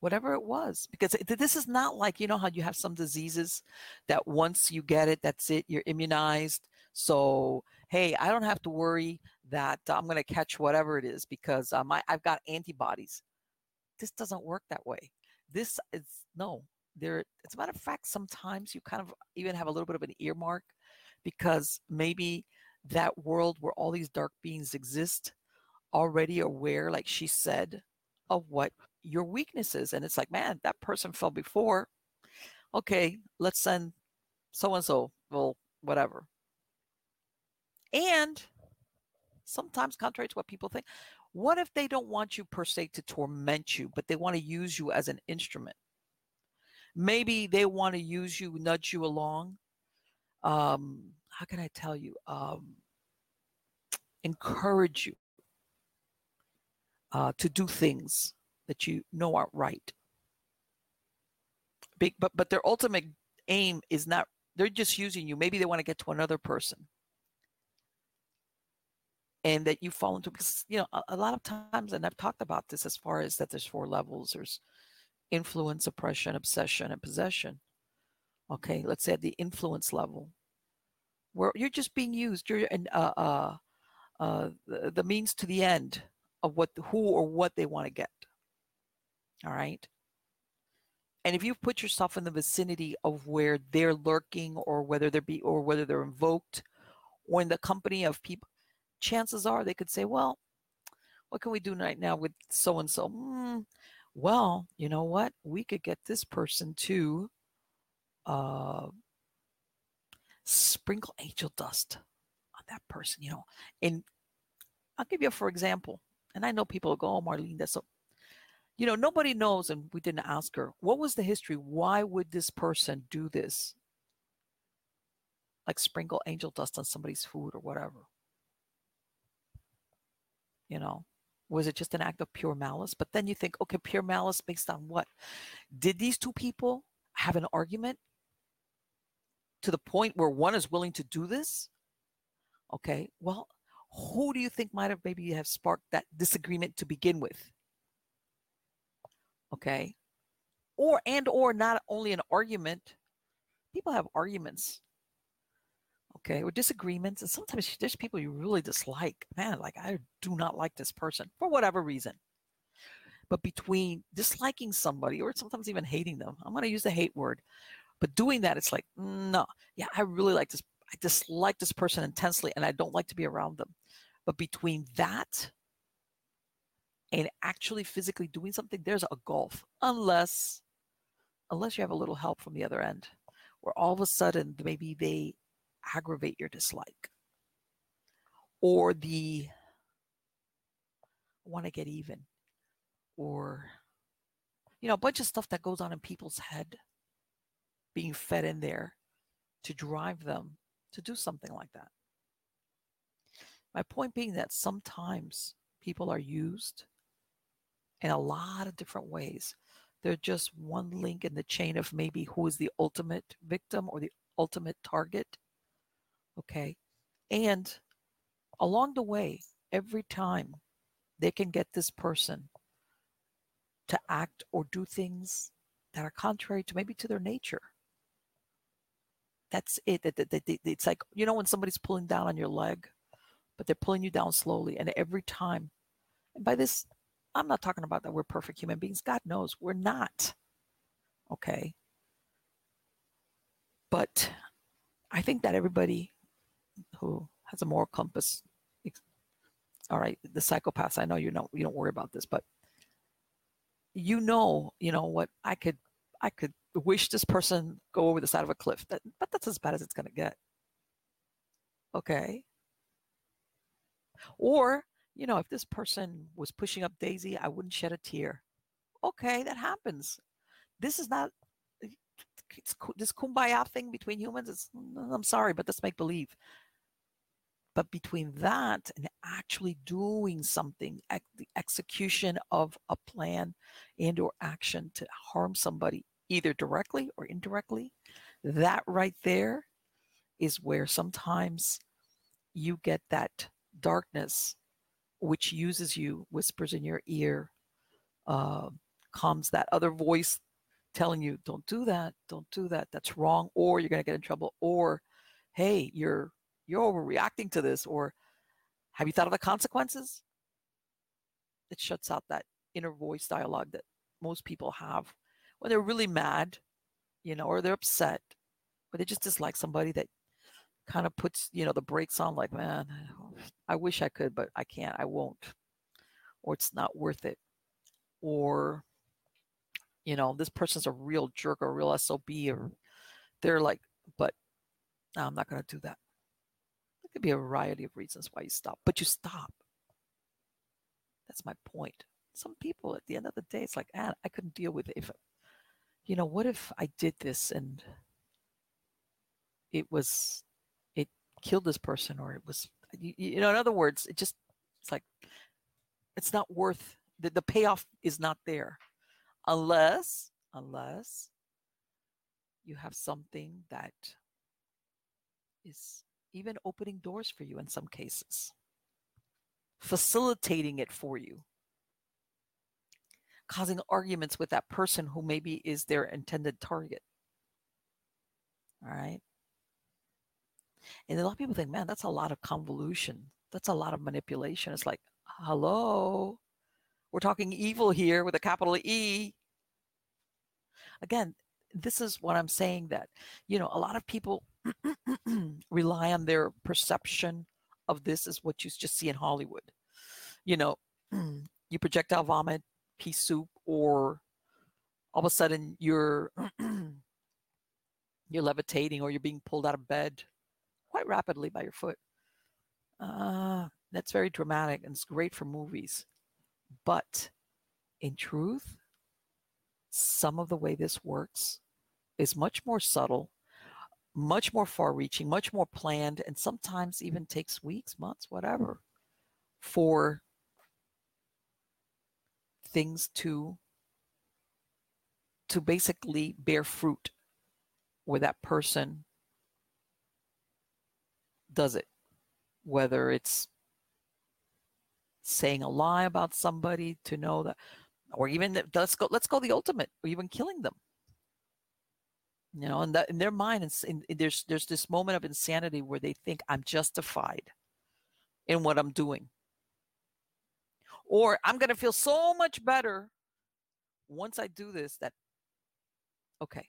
Whatever it was. Because this is not like, you know how you have some diseases that once you get it, that's it, you're immunized. So, hey, I don't have to worry that I'm going to catch whatever it is because um, I, I've got antibodies. This doesn't work that way. This is no there. As a matter of fact, sometimes you kind of even have a little bit of an earmark because maybe that world where all these dark beings exist already aware, like she said, of what your weakness is. And it's like, man, that person fell before. Okay, let's send so-and-so, well, whatever. And sometimes contrary to what people think, what if they don't want you per se to torment you, but they want to use you as an instrument? Maybe they want to use you, nudge you along. Um, how can I tell you? Um, encourage you uh, to do things that you know aren't right. Big, but but their ultimate aim is not, they're just using you. Maybe they want to get to another person. And that you fall into, because, you know, a, a lot of times, and I've talked about this as far as that there's four levels. There's influence, oppression, obsession, and possession. Okay, let's say at the influence level, where you're just being used. You're an, uh, uh, uh, the, the means to the end of what, who or what they want to get. All right? And if you put yourself in the vicinity of where they're lurking or whether they're be, or whether they're invoked or in the company of people, chances are they could say, well, what can we do right now with so-and-so? Mm, well, you know what? We could get this person to uh, sprinkle angel dust on that person, you know. And I'll give you a for example. And I know people will go, oh, Marlene, that's so. You know, nobody knows, and we didn't ask her, what was the history? Why would this person do this? Like sprinkle angel dust on somebody's food or whatever. You know, was it just an act of pure malice? But then you think, okay, pure malice based on what? Did these two people have an argument to the point where one is willing to do this? Okay, well, who do you think might have maybe have sparked that disagreement to begin with? Okay, or and or not only an argument. People have arguments, okay, or disagreements. And sometimes there's people you really dislike. Man, like, I do not like this person for whatever reason. But between disliking somebody or sometimes even hating them, I'm going to use the hate word, but doing that, it's like, no, yeah, I really like this. I dislike this person intensely and I don't like to be around them. But between that and actually physically doing something, there's a gulf, unless, unless you have a little help from the other end, where all of a sudden maybe they aggravate your dislike or the want to get even, or, you know, a bunch of stuff that goes on in people's head being fed in there to drive them to do something like that. My point being that sometimes people are used in a lot of different ways. They're just one link in the chain of maybe who is the ultimate victim or the ultimate target. Okay. And along the way, every time they can get this person to act or do things that are contrary to maybe to their nature. That's it. It's like, you know, when somebody's pulling down on your leg, but they're pulling you down slowly. And every time, and by this, I'm not talking about that we're perfect human beings. God knows we're not. Okay. But I think that everybody who has a moral compass, all right, the psychopaths, I know you know you don't worry about this, but you know, you know what, I could I could wish this person go over the side of a cliff. That, but that's as bad as it's gonna get. Okay. Or, you know, if this person was pushing up Daisy, I wouldn't shed a tear. Okay, that happens. This is not it's, this kumbaya thing between humans. It's, I'm sorry, but that's make believe. But between that and actually doing something, ex- the execution of a plan and/or action to harm somebody, either directly or indirectly, that right there is where sometimes you get that darkness, which uses you, whispers in your ear, uh, calms that other voice telling you, don't do that, don't do that, that's wrong, or you're going to get in trouble, or, hey, you're you're overreacting to this, or have you thought of the consequences? It shuts out that inner voice dialogue that most people have when they're really mad, you know, or they're upset, or they just dislike somebody that kind of puts, you know, the brakes on, like, man, I wish I could, but I can't, I won't, or it's not worth it, or, you know, this person's a real jerk or a real S O B, or they're like, but no, I'm not going to do that. There could be a variety of reasons why you stop, but you stop. That's my point. Some people at the end of the day, it's like, ah, I couldn't deal with it. If, you know, what if I did this and it was, it killed this person, or it was, you, you know, in other words, it just, it's like, it's not worth, the, the payoff is not there. Unless, unless you have something that is even opening doors for you in some cases, facilitating it for you, causing arguments with that person who maybe is their intended target. All right. And a lot of people think, man, that's a lot of convolution. That's a lot of manipulation. It's like, hello, we're talking evil here with a capital E. Again, this is what I'm saying, that, you know, a lot of people rely on their perception of this is what you just see in Hollywood. You know, you projectile vomit, pea soup, or all of a sudden you're you're levitating, or you're being pulled out of bed quite rapidly by your foot. Uh, that's very dramatic, and it's great for movies. But in truth, some of the way this works is much more subtle, much more far-reaching, much more planned, and sometimes even takes weeks, months, whatever, for things to, to basically bear fruit where that person does it. whether it's saying a lie about somebody to know that, or even let's go, let's go the ultimate, or even killing them. You know, and in, in their mind, it's in, in, there's there's this moment of insanity where they think I'm justified in what I'm doing, or I'm going to feel so much better once I do this. That okay.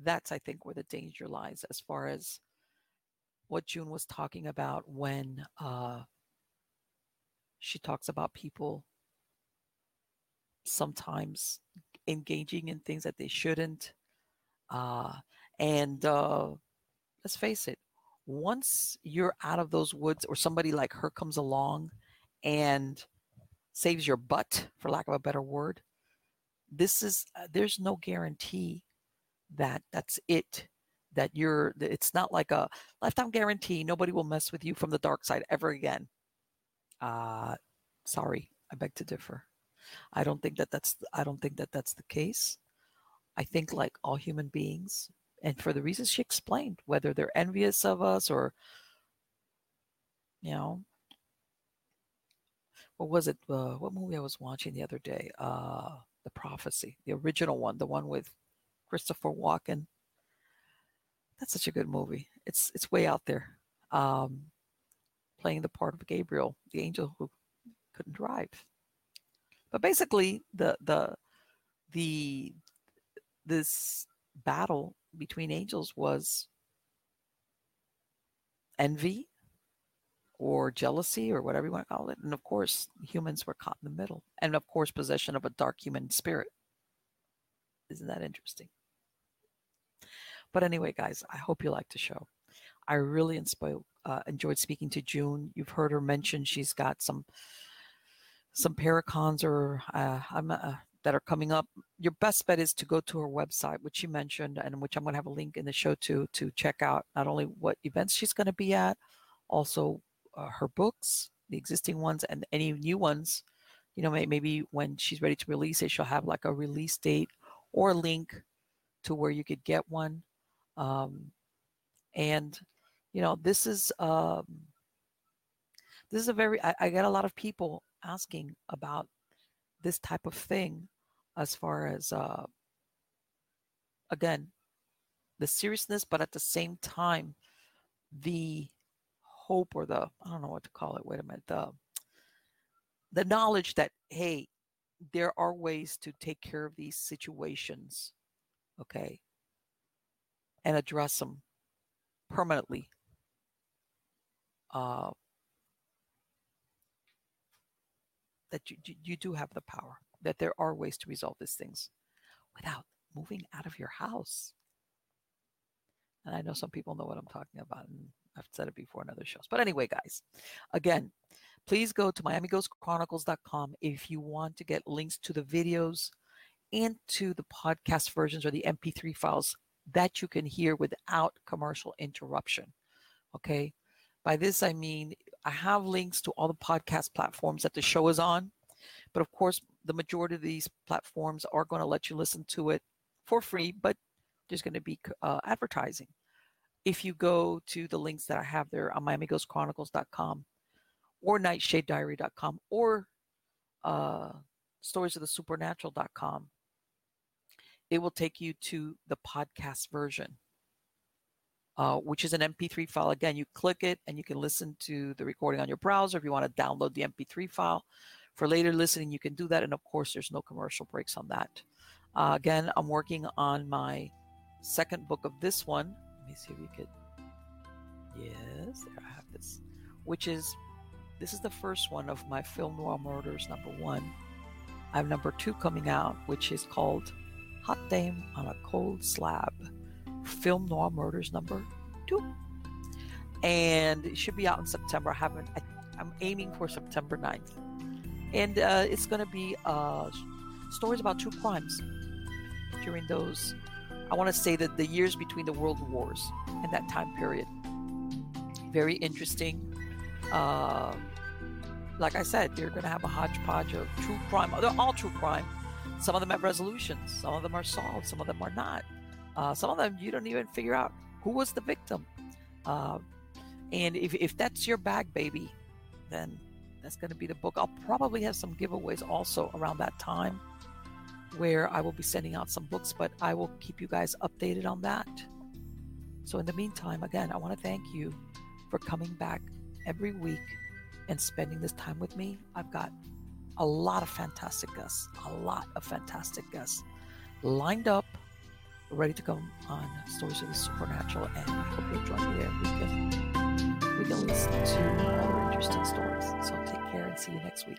That's, I think, where the danger lies as far as what June was talking about when uh, she talks about people sometimes engaging in things that they shouldn't. Uh, and uh, let's face it, once you're out of those woods or somebody like her comes along and saves your butt, for lack of a better word, this is uh, there's no guarantee that that's it, that you're, it's not like a lifetime guarantee. Nobody will mess with you from the dark side ever again. Uh, sorry, I beg to differ. I don't think that that's, I don't think that that's the case. I think like all human beings, and for the reasons she explained, whether they're envious of us or, you know, what was it? Uh, what movie I was watching the other day? Uh, The Prophecy, the original one, the one with Christopher Walken. That's such a good movie. It's it's way out there. Um, playing the part of Gabriel, the angel who couldn't drive. But basically, the the the this battle between angels was envy or jealousy or whatever you want to call it. And of course, humans were caught in the middle. And of course, possession of a dark human spirit. Isn't that interesting? But anyway, guys, I hope you liked the show. I really inspired, uh, enjoyed speaking to June. You've heard her mention she's got some some paracons or uh, I'm, uh, that are coming up. Your best bet is to go to her website, which she mentioned, and which I'm going to have a link in the show to, to check out not only what events she's going to be at, also uh, her books, the existing ones, and any new ones. You know, maybe when she's ready to release it, she'll have like a release date or a link to where you could get one. Um, and, you know, this is, um, this is a very, I, I get a lot of people asking about this type of thing as far as, uh, again, the seriousness, but at the same time, the hope or the, I don't know what to call it. Wait a minute. The, the knowledge that, hey, there are ways to take care of these situations, okay, and address them permanently. Uh, that you, you do have the power, that there are ways to resolve these things without moving out of your house. And I know some people know what I'm talking about, and I've said it before in other shows. But anyway, guys, again, please go to Miami Ghost Chronicles dot com if you want to get links to the videos and to the podcast versions or the M P three files that you can hear without commercial interruption. Okay. By this, I mean, I have links to all the podcast platforms that the show is on. But of course, the majority of these platforms are going to let you listen to it for free, but there's going to be uh, advertising. If you go to the links that I have there on Miami Ghost Chronicles dot com or Nightshade Diary dot com or uh, Stories of the Supernatural dot com, it will take you to the podcast version, uh, which is an M P three file. Again, you click it and you can listen to the recording on your browser. If you want to download the M P three file for later listening, you can do that. And of course, there's no commercial breaks on that. Uh, again, I'm working on my second book of this one. Let me see if we could. Yes, there I have this, which is, this is the first one of my Film Noir Murders, number one. I have number two coming out, which is called Hot Dame on a Cold Slab, Film Noir Murders number two. And it should be out in September. I haven't, I, I'm aiming for September ninth. And uh, it's going to be uh, stories about true crimes during those, I want to say that the years between the world wars and that time period. Very interesting. Uh, like I said, they're going to have a hodgepodge of true crime. They're all true crime. Some of them have resolutions. Some of them are solved. Some of them are not. Uh, some of them you don't even figure out who was the victim. Uh, and if, if that's your bag, baby, then that's going to be the book. I'll probably have some giveaways also around that time where I will be sending out some books, but I will keep you guys updated on that. So in the meantime, again, I want to thank you for coming back every week and spending this time with me. I've got a lot of fantastic guests, a lot of fantastic guests lined up, ready to come on Stories of the Supernatural, and I hope you'll join me there. We can, we can listen to other interesting stories. So take care and see you next week.